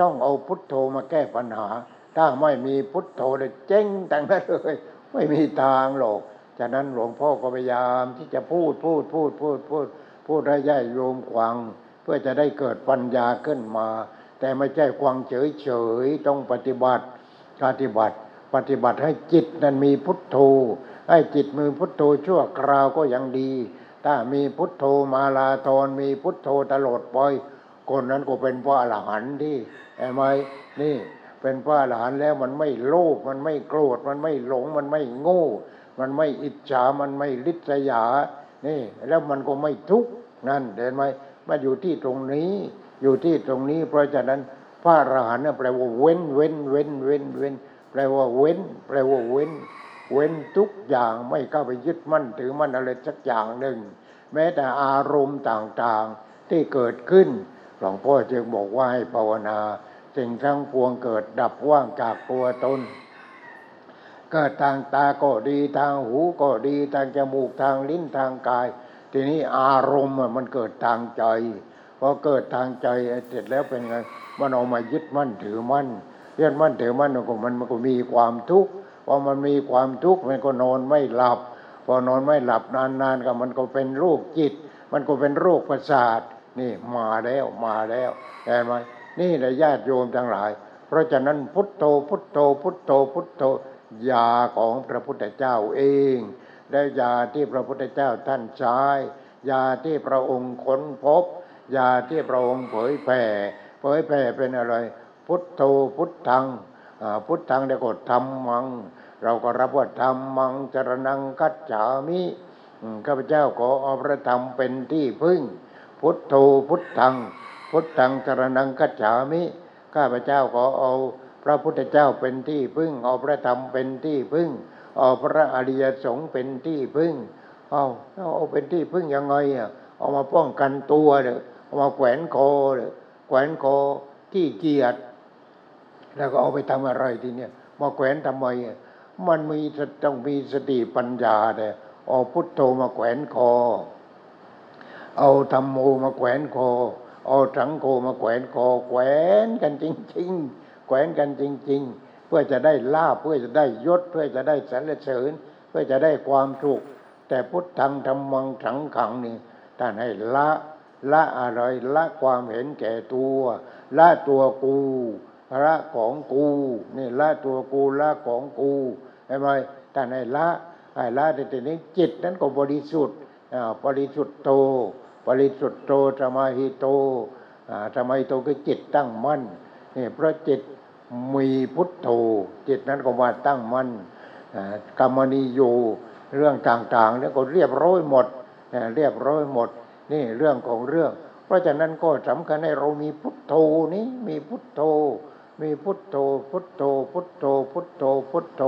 ต้องเอาพุทโธมาแก้ปัญหาถ้าไม่มีพุทโธเลยเจ๊งแต่งนั้นเลยไม่มีทางหรอกฉะนั้นหลวงพ่อก็พยายามที่จะพูดพูดพูดพูดพูดพูดให้ญาติโยมฟังเพื่อจะได้เกิดปัญญาขึ้นมาแต่ไม่ใช่ฟังเฉยๆต้องปฏิบัติปฏิบัติปฏิบัติให้จิตนั้นมีพุทโธให้จิตมือพุทโธชั่วคราวก็ยังดีถ้ามีพุทโธมาลาทอนมีพุทโธตลอดไปคนนั้นก็เป็นพระอรหันต์ที่เห็นไหมนี่เป็นพระอรหันต์แล้วมันไม่โลภมันไม่โกรธมันไม่หลงมันไม่โง่มันไม่อิจฉามันไม่ริษยานี่แล้วมันก็ไม่ทุกข์นั่นเห็นไหมมาอยู่ที่ตรงนี้อยู่ที่ตรงนี้เพราะฉะนั้นพระอรหันต์แปลว่าเว้นเว้นเว้นเว้นเว้นแปลว่าเว้นแปลว่าเว้นเว้นทุกอย่างไม่เข้าไปยึดมั่นถือมั่นอะไรสักอย่างหนึ่งแม้แต่อารมณ์ต่างๆที่เกิดขึ้นหลวงพ่อจึงบอกว่าให้ภาวนาสิ่งทั้งปวงเกิดดับว่างจากตัวตนเกิดทางตาก็ดีทางหูก็ดีทางจมูกทางลิ้นทางกายทีนี้อารมณ์มันเกิดทางใจพอเกิดทางใจเสร็จแล้วเป็นไงมันเอามายึดมั่นถือมั่นยึดมั่นถือมั่นของมันมันก็มีความทุกข์พอมันมีความทุกข์มันก็นอนไม่หลับพอนอนไม่หลับนานๆก็มันก็เป็นโรคจิตมันก็เป็นโรคประสาทนี่มาแล้วมาแล้วเห็นไหมนี่แหละญาติโยมทั้งหลายเพราะฉะนั้นพุทโธพุทโธพุทโธพุทโธยาของพระพุทธเจ้าเองและยาที่พระพุทธเจ้าท่านใช้ยาที่พระองค์ค้นพบยาที่พระองค์เผยแผ่เผยแผ่เป็นอะไรพุทโธพุทธังพุทธังได้กดธรรมังเราก็รับว่าธรรมังจรณังคัจฉามิข้าพเจ้าขอเอาพระธรรมเป็นที่พึ่งพุทโธพุทธังพุทธังจรณังคัจฉามิข้าพเจ้าขอเอาพระพุทธเจ้าเป็นที่พึ่งเอาพระธรรมเป็นที่พึ่งเอาพระอริยสงฆ์เป็นที่พึ่งเอาเอาเป็นที่พึ่งยังไงอ่ะเอามาป้องกันตัวหรือเอามาแขวนคอหรือ แขวนคอขี้เกียจแล้วก็เอาไปทำอะไรทีเนี่ยมาแขวนทำไมมันมีต้องมีสติปัญญาเนี่ยเอาพุทโธมาแขวนคอเอาธัมโมมาแขวนคอเอาสังโฆมาแขวนคอแขวนกันจริงๆแขวนกันจริงๆเพื่อจะได้ลาภเพื่อจะได้ยศเพื่อจะได้สรรเสริญเพื่อจะได้ความสุขแต่พุทธังธัมมังสังฆังนี่ท่านให้ละละอะไรละความเห็นแก่ตัวละตัวกูละของกูนี่ละตัวกูละของกูใช่ไหมท่านให้ละให้ละแต่ทีนี้จิตนั้นก็บริสุทธิ์บริสุทธิ์โตบริสุทธิ์โตสมาหิโตสมาหิโตคือจิตตั้งมั่นนี่เพราะจิตมีพุทโธจิตนั้นก็ว่าตั้งมั่นกรรมนิโยเรื่องต่างๆแล้วก็เรียบร้อยหมดเรียบร้อยหมดนี่เรื่องของเรื่องเพราะฉะนั้นก็สำคัญให้เรามีพุทโธนี้มีพุทโธมีพุทโธพุทโธพุทโธพุทโธพุทโธ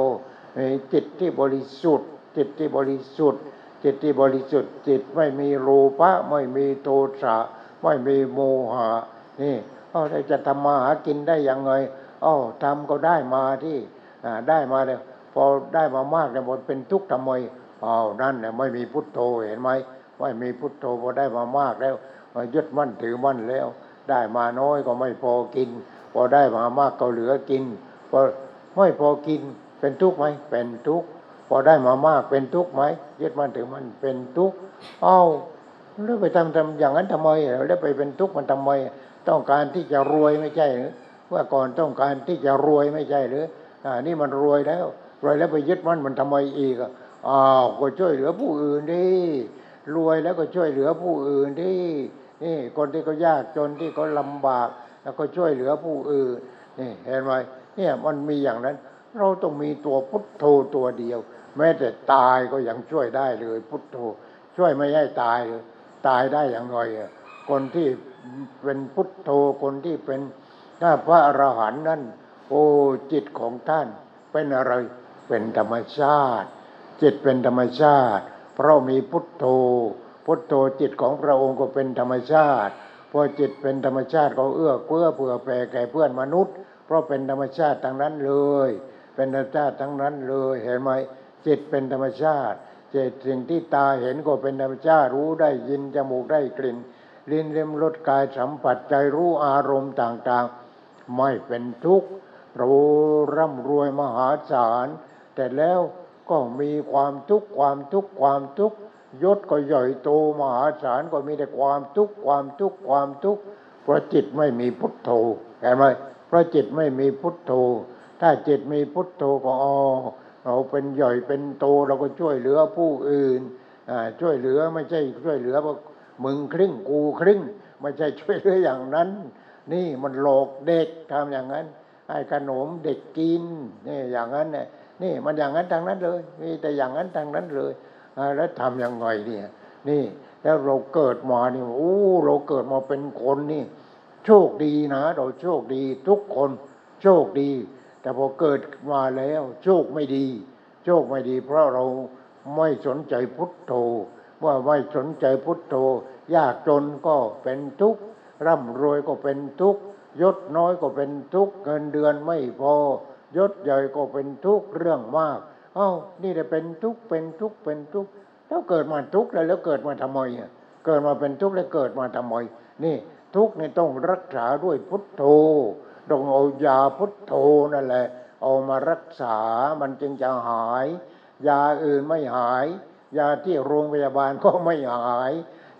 จิตที่บริสุทธิ์จิตที่บริสุทธิ์จิตที่บริสุทธิ์จิตไม่มีโลภะไม่มีโทสะไม่มีโมหะนี่เอ้าจะทำมาหากินได้ยังไงเอ้าทำก็ได้มาที่ได้มาแล้วพอได้มามากเนี่ยมันเป็นทุกข์ทำไมอ้าวนั่นเนี่ยไม่มีพุทโธเห็นไหมไม่มีพุทโธพอได้มามากแล้วยึดมั่นถือมั่นแล้วได้มาน้อยก็ไม่พอกินพอได้มามากก็เหลือกินพอไม่พอกินเป็นทุกข์ไหมเป็นทุกข์พอได้มามากเป็นทุกข์ไหมยึดมั่นถือมั่นเป็นทุกข์อ้าวแล้วไปทำทำอย่างนั้นทำไมแล้วไปเป็นทุกข์มันทำไมต้องการที่จะรวยไม่ใช่หรือว่าก่อนต้องการที่จะรวยไม่ใช่หรืออ่านี่มันรวยแล้วรวยแล้วไปยึดมั่นมันทำไมอีกอ้าวก็ช่วยเหลือผู้อื่นดิรวยแล้วก็ช่วยเหลือผู้อื่นดินี่คนที่เขายากจนที่เขาลำบากแล้วก็ช่วยเหลือผู้อื่นนี่เห็นไหมเนี่ยมันมีอย่างนั้นเราต้องมีตัวพุทโธตัวเดียวแม้แต่ตายก็ยังช่วยได้เลยพุทโธช่วยไม่ให้ตายเลยตายได้อย่างไรคนที่เป็นพุทโธคนที่เป็นพระอรหันต์นั่นโอ้จิตของท่านเป็นอะไรเป็นธรรมชาติจิตเป็นธรรมชาติเพราะมีพุทโธพุทโธจิตของพระองค์ก็เป็นธรรมชาติพอจิตเป็นธรรมชาติก็เอื้อเฟื้อเผื่อแผ่แก่เพื่อนมนุษย์เพราะเป็นธรรมชาติทั้งนั้นเลยเป็นธรรมชาติทั้งนั้นเลยเห็นไหมจิตเป็นธรรมชาติเจตสิ่งที่ตาเห็นก็เป็นธรรมชาติรู้ได้ยินจมูกได้กลิ่นลิ้นลิ้มรสกายสัมผัสใจรู้อารมณ์ต่างๆไม่เป็นทุกข์เราร่ำรวยมหาศาลแต่แล้วก็มีความทุกข์ความทุกข์ความทุกข์ยศก็ใหญ่โตมหาศาลก็มีแต่ความทุกข์ความทุกข์ความทุกข์เพราะจิตไม่มีพุทโธเห็นไหมเพราะจิตไม่มีพุทโธถ้าจิตมีพุทโธก็อ๋อเราเป็นใหญ่เป็นโตเราก็ช่วยเหลือผู้อื่นอ่าช่วยเหลือไม่ใช่ช่วยเหลือว่ามึงครึ่งกูครึ่งไม่ใช่ช่วยเหลืออย่างนั้นนี่มันหลอกเด็กทำอย่างนั้นให้ขนมเด็กกินนี่อย่างนั้นเนี่ยนี่มันอย่างนั้นทางนั้นเลยมีแต่อย่างนั้นทางนั้นเลยแล้วทำยังไงเนี่ยนี่แล้วเราเกิดมานี่โอ้เราเกิดมาเป็นคนนี่โชคดีนะเราโชคดีทุกคนโชคดีแต่พอเกิดมาแล้วโชคไม่ดีโชคไม่ดีเพราะเราไม่สนใจพุทโธว่าไม่สนใจพุทโธยากจนก็เป็นทุกข์ร่ำรวยก็เป็นทุกข์ยศน้อยก็เป็นทุกข์เงินเดือนไม่พอยศใหญ่ก็เป็นทุกข์เรื่องมากเอ้านี่จะเป็นทุกข์เป็นทุกข์เป็นทุกข์แล้วเกิดมาทุกข์แล้วเกิดมาทำไมเกิดมาเป็นทุกข์แล้วเกิดมาทำไมนี่ทุกข์นี่ต้องรักษาด้วยพุทโธต้องเอายาพุทโธนั่นแหละเอามารักษามันจึงจะหายยาอื่นไม่หายยาที่โรงพยาบาลก็ไม่หาย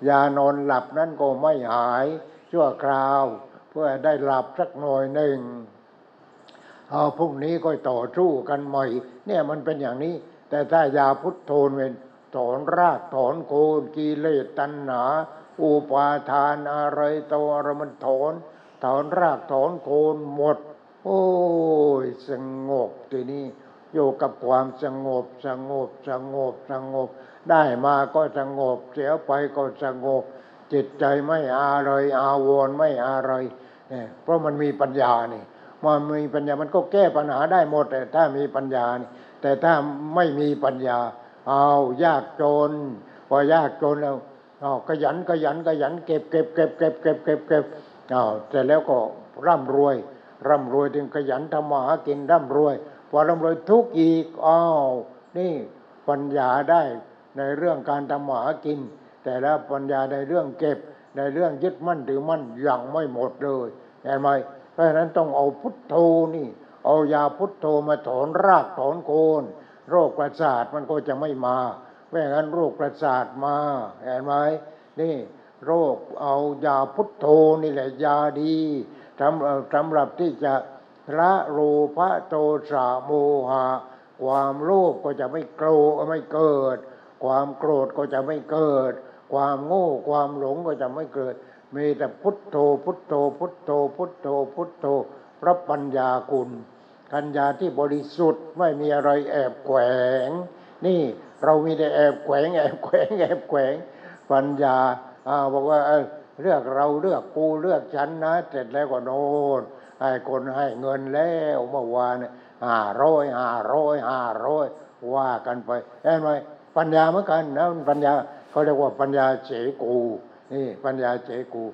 ยานอนหลับนั่นก็ไม่หายชั่วคราวเพื่อได้หลับสักหน่อยหนึ่งเอาพรุ่งนี้ก็ต่อสู้กันใหม่เนี่ยมันเป็นอย่างนี้แต่ถ้ายาพุทโธเป็นถอนรากถอนโคนกิเลสตัณหาอุปาทานอะไรตัวอะไรมันถอนถอนรากถอนโคนหมดโอ้ยสงบทีนี้อยู่กับความสงบสงบสงบสงบได้มาก็สงบเสียไปก็สงบจิตใจไม่อาลัยอาวรณ์ไม่อาลัยเนี่ยเพราะมันมีปัญญานี่มันมีปัญญามันก็แก้ปัญหาได้หมดแต่ถ้ามีปัญญานี่แต่ถ้าไม่มีปัญญาเอายากจนพอยากจนแล้วอ้าวขยันขยันขยันเก็บเก็บเก็บเก็บเก็บเก็บ แต่แล้วก็ร่ำรวยร่ำรวยถึงขยันทำมาหากินร่ำรวยพอร่ำรวยทุกข์อีกอ้าวนี่ปัญญาได้ในเรื่องการทำมาหากินแต่แล้วปัญญาในเรื่องเก็บในเรื่องยึดมั่นถือมั่นยังไม่หมดเลยเห็นไหมเพราะฉะนั้นต้องเอาพุทโธนี่เอายาพุทโธมาถอนรากถอนโคนโรคประสาทมันก็จะไม่มาไม่อย่างนั้นโรคประสาทมาเห็นไหมนี่โรคเอายาพุทโธนี่แหละยาดีสำสำหรับที่จะละโลภะโทสะโมหะความโลภก็จะไม่โกรธไม่เกิดความโกรธก็จะไม่เกิดความโง่ความหลงก็จะไม่เกิดมีแต่พุทโธพุทโธพุทโธพุทโธพุทโธพระปัญญาคุณปัญญาที่บริสุทธิ์ไม่มีอะไรแอบแฝงนี่เรามีแต่แอบแฝงแอบแฝงแอบแฝงปัญญาอ่าบอกว่าเออเลือกเราเลือกกูเลือกฉันนะเสร็จแล้วก็โน่นให้คนให้เงินแล้วเมื่อวานห้าร้อยห้าร้อยห้าร้อยว่ากันไปเห็นไหมปัญญาเหมือนกันนะปัญญาเขาเรียกว่าปัญญาเฉกูนี่ปัญญาเฉกู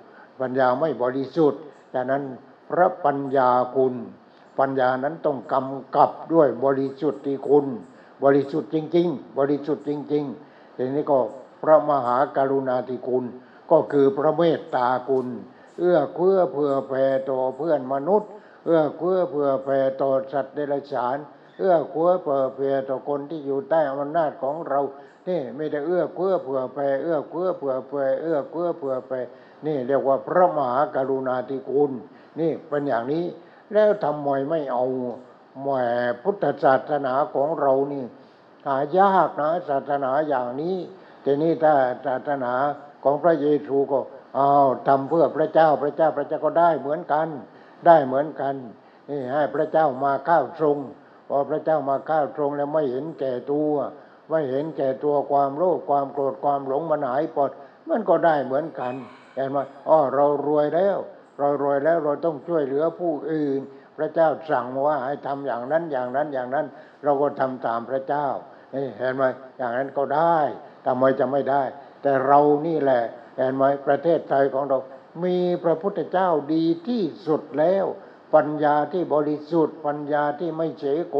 ปัญญาไม่บริสุทธิ์ฉะนั้นพระปัญญาคุณปัญญานั้นต้องกำกับด้วยบริสุทธิคุณบริสุทธิ์จริงๆบริสุทธิ์จริงๆทีนี้ก็พระมหากรุณาธิคุณก็คือพระเมตตาคุณเอื้อเฟื้อเผื่อแผ่ต่อเพื่อนมนุษย์เอื้อเฟื้อเผื่อแผ่ต่อสัตว์เดรัจฉานเอื้อเฟื้อเผื่อแผ่ต่อคนที่อยู่ใต้อำนาจของเรานี่ไม่ได้เอื้อเฟื้อเผื่อแผ่เอื้อเฟื้อเผื่อแผ่เอื้อเฟื้อเผื่อแผ่นี่เรียกว่าพระมหากรุณาธิคุณนี่เป็นอย่างนี้แล้วทำไมไม่เอาแหมพุทธศาสนาของเรานี่หายากนะศาสนาอย่างนี้ทีนี้ถ้าศาสนาของพระเยซูก็อ้าวทำเพื่อพระเจ้าพระเจ้าพระเจ้าก็ได้เหมือนกันได้เหมือนกันนี่ให้พระเจ้ามาเข้าทรงพอพระเจ้ามาเข้าทรงแล้วไม่เห็นแก่ตัวไม่เห็นแก่ตัวความโลภความโกรธความหลงมันหายหมดมันก็ได้เหมือนกันเห็นไหมอ้อเรารวยแล้วเรารวยแล้วเราต้องช่วยเหลือผู้อื่นพระเจ้าสั่งว่าให้ทำอย่างนั้นอย่างนั้นอย่างนั้นเราก็ทำตามพระเจ้านี่เห็นไหมอย่างนั้นก็ได้ทำไมจะไม่ได้แต่เรานี่แหละเห็นไหมประเทศไทยของเรามีพระพุทธเจ้าดีที่สุดแล้วปัญญาที่บริสุทธิ์ปัญญาที่ไม่เฉโก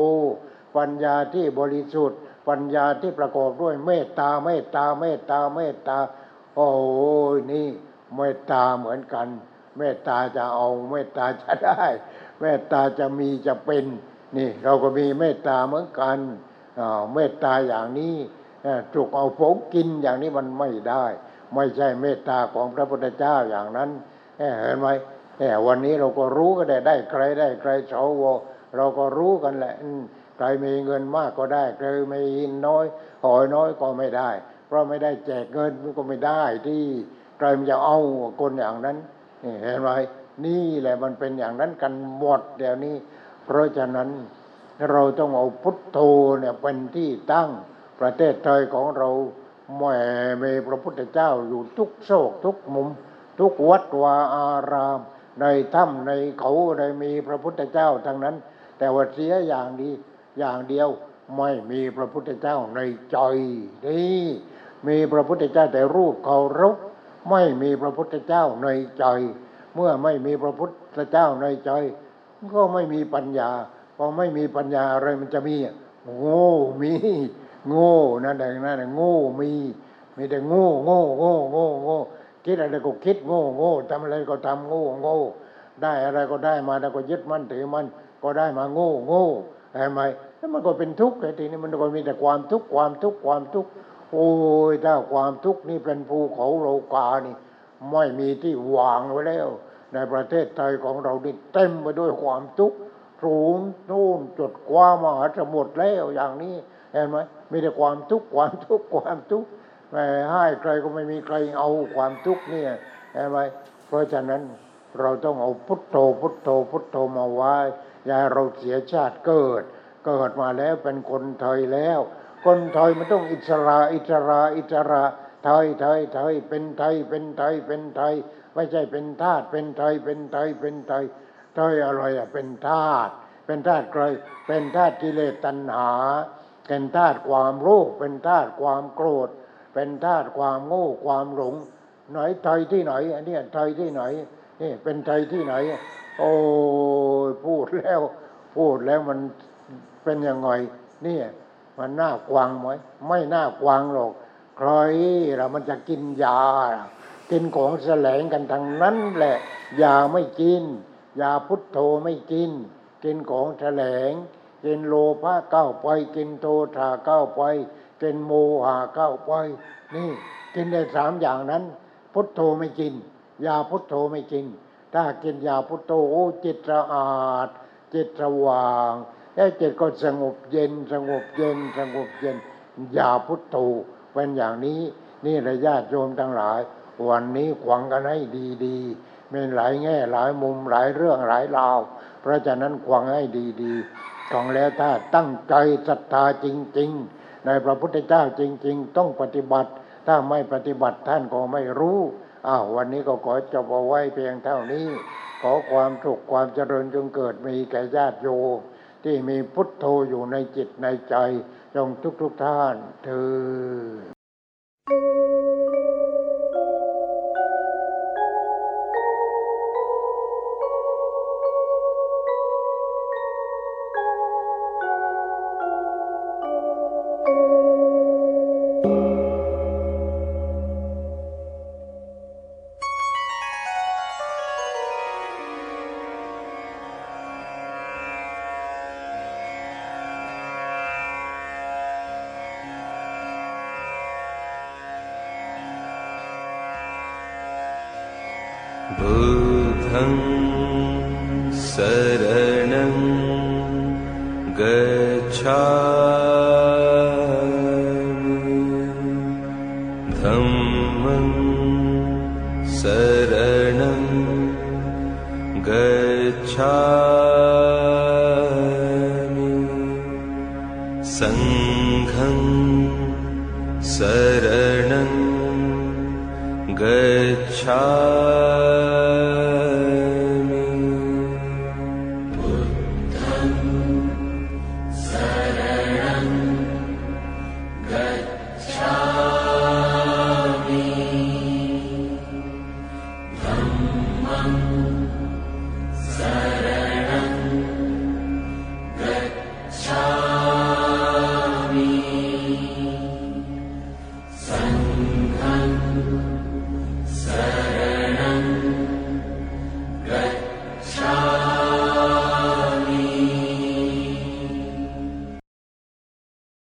ปัญญาที่บริสุทธิ์ปัญญาที่ประกอบด้วยเมตตาเมตตาเมตตาเมตตาโอ้ยนี่เมตตาเหมือนกันเมตตาจะเอาเมตตาจะได้เมตตาจะมีจะเป็นนี่เราก็มีเมตตาเหมือนกันอ่าเมตตาอย่างนี้จุกเอาผงกินอย่างนี้มันไม่ได้ไม่ใช่เมตตาของพระพุทธเจ้าอย่างนั้นเห็นไหมวันนี้เราก็รู้ก็ได้ได้ใครได้ใครชาวเราก็รู้กันแหละใครมีเงินมากก็ได้ใครมีน้อยหอยน้อยก็ไม่ได้เพราะไม่ได้แจกเงินก็ไม่ได้ที่ใครมันจะเอาคนอย่างนั้นเห็นไหมนี่แหละมันเป็นอย่างนั้นกันหมดเดี๋ยวนี้เพราะฉะนั้นเราต้องเอาพุทโธเนี่ยเป็นที่ตั้งประเทศไทยของเราแหมมีพระพุทธเจ้าอยู่ทุกโศกทุกมุมทุกวัดวาอารามในถ้ำในเขาในมีพระพุทธเจ้าทั้งนั้นแต่ว่าเสียอย่างดีอย่างเดียวไม่มีพระพุทธเจ้าในใจนี่มีพระพุทธเจ้าแต่รูปเคารพไม่มีพระพุทธเจ้าในใจเมื่อไม่มีพระพุทธเจ้าในใจก็ไม่มีปัญญาพอไม่มีปัญญาอะไรมันจะมีโง่มีโง่นั่นแหละนั่นแหละโง่มีมีแต่โง่โง่โง่โง่โง่คิดอะไรก็คิดโง่โง่ทำอะไรก็ทำโง่โง่ได้อะไรก็ได้มาแล้วก็ยึดมั่นถือมั่นก็ได้มาโง่โง่ทำไมแล้วมันก็เป็นทุกข์ไอ้ทีนี้มันก็มีแต่ความทุกข์ความทุกข์ความทุกข์โอ้ยถ้าความทุกข์นี่เป็นภูเขาโลกานี่ไม่มีที่วางไว้แล้วในประเทศไทยของเรานี่เต็มไปด้วยความทุกข์สูงโน่นจดกว่ามหาสมุทรแล้วอย่างนี้เห็นไหมมีแต่ความทุกข์ความทุกข์ความทุกข์ไม่ให้ใครก็ไม่มีใครเอาความทุกข์เนี่ยเห็นไหมเพราะฉะนั้นเราต้องเอาพุทโธพุทโธพุทโธมาไว้อย่าเราเสียชาติเกิดเกิดมาแล้วเป็นคนไทยแล้วคนไทยมันต้องอิสระอิสระอิสระไทยไทยไทยเป็นไทยเป็นไทยเป็นไทยไม่ใช่เป็นทาสเป็นไทยเป็นไทยเป็นไทยไทยอะไรอ่ะเป็นทาสเป็นทาสใครเป็นทาสกิเลสตัณหาเป็นทาสความโลภเป็นทาสความโกรธเป็นทาสความโง่ความหลงไหนไทยที่ไหนอันนี้ไทยที่ไหน นี่เป็นไทยที่ไหนโอ้พูดแล้วพูดแล้วมันเป็นยังไงนี่มันน่ากวางไหมไม่น่ากวางหรอกใครเรามันจะกินยากินของแสลงกันทางนั้นแหละยาไม่กินยาพุทโธไม่กินกินของแสลงกินโลภะเข้าไปกินโทสะเข้าไปกินโมหะเข้าไปนี่กินได้สามอย่างนั้นพุทโธไม่กินยาพุทโธไม่กินถ้ากินยาพุทโธโอ้จิตระอาดจิตระว่างแล้วจิตก็สงบเย็นสงบเย็นสงบเย็นยาพุทโธเป็นอย่างนี้นี่แหละญาติโยมทั้งหลายวันนี้ขวังกันให้ดีๆมีหลายแง่หลายมุมหลายเรื่องหลายราวเพราะฉะนั้นขวังให้ดีๆต้องแล้วถ้าตั้งใจศรัทธาจริงๆในพระพุทธเจ้าจริงๆต้องปฏิบัติถ้าไม่ปฏิบัติท่านก็ไม่รู้อ้าววันนี้ก็ขอจบเอาไว้เพียงเท่านี้ขอความสุขความเจริญจงเกิดมีแก่ญาติโยมที่มีพุทโธอยู่ในจิตในใจจงทุกๆท่านเถิดAmen.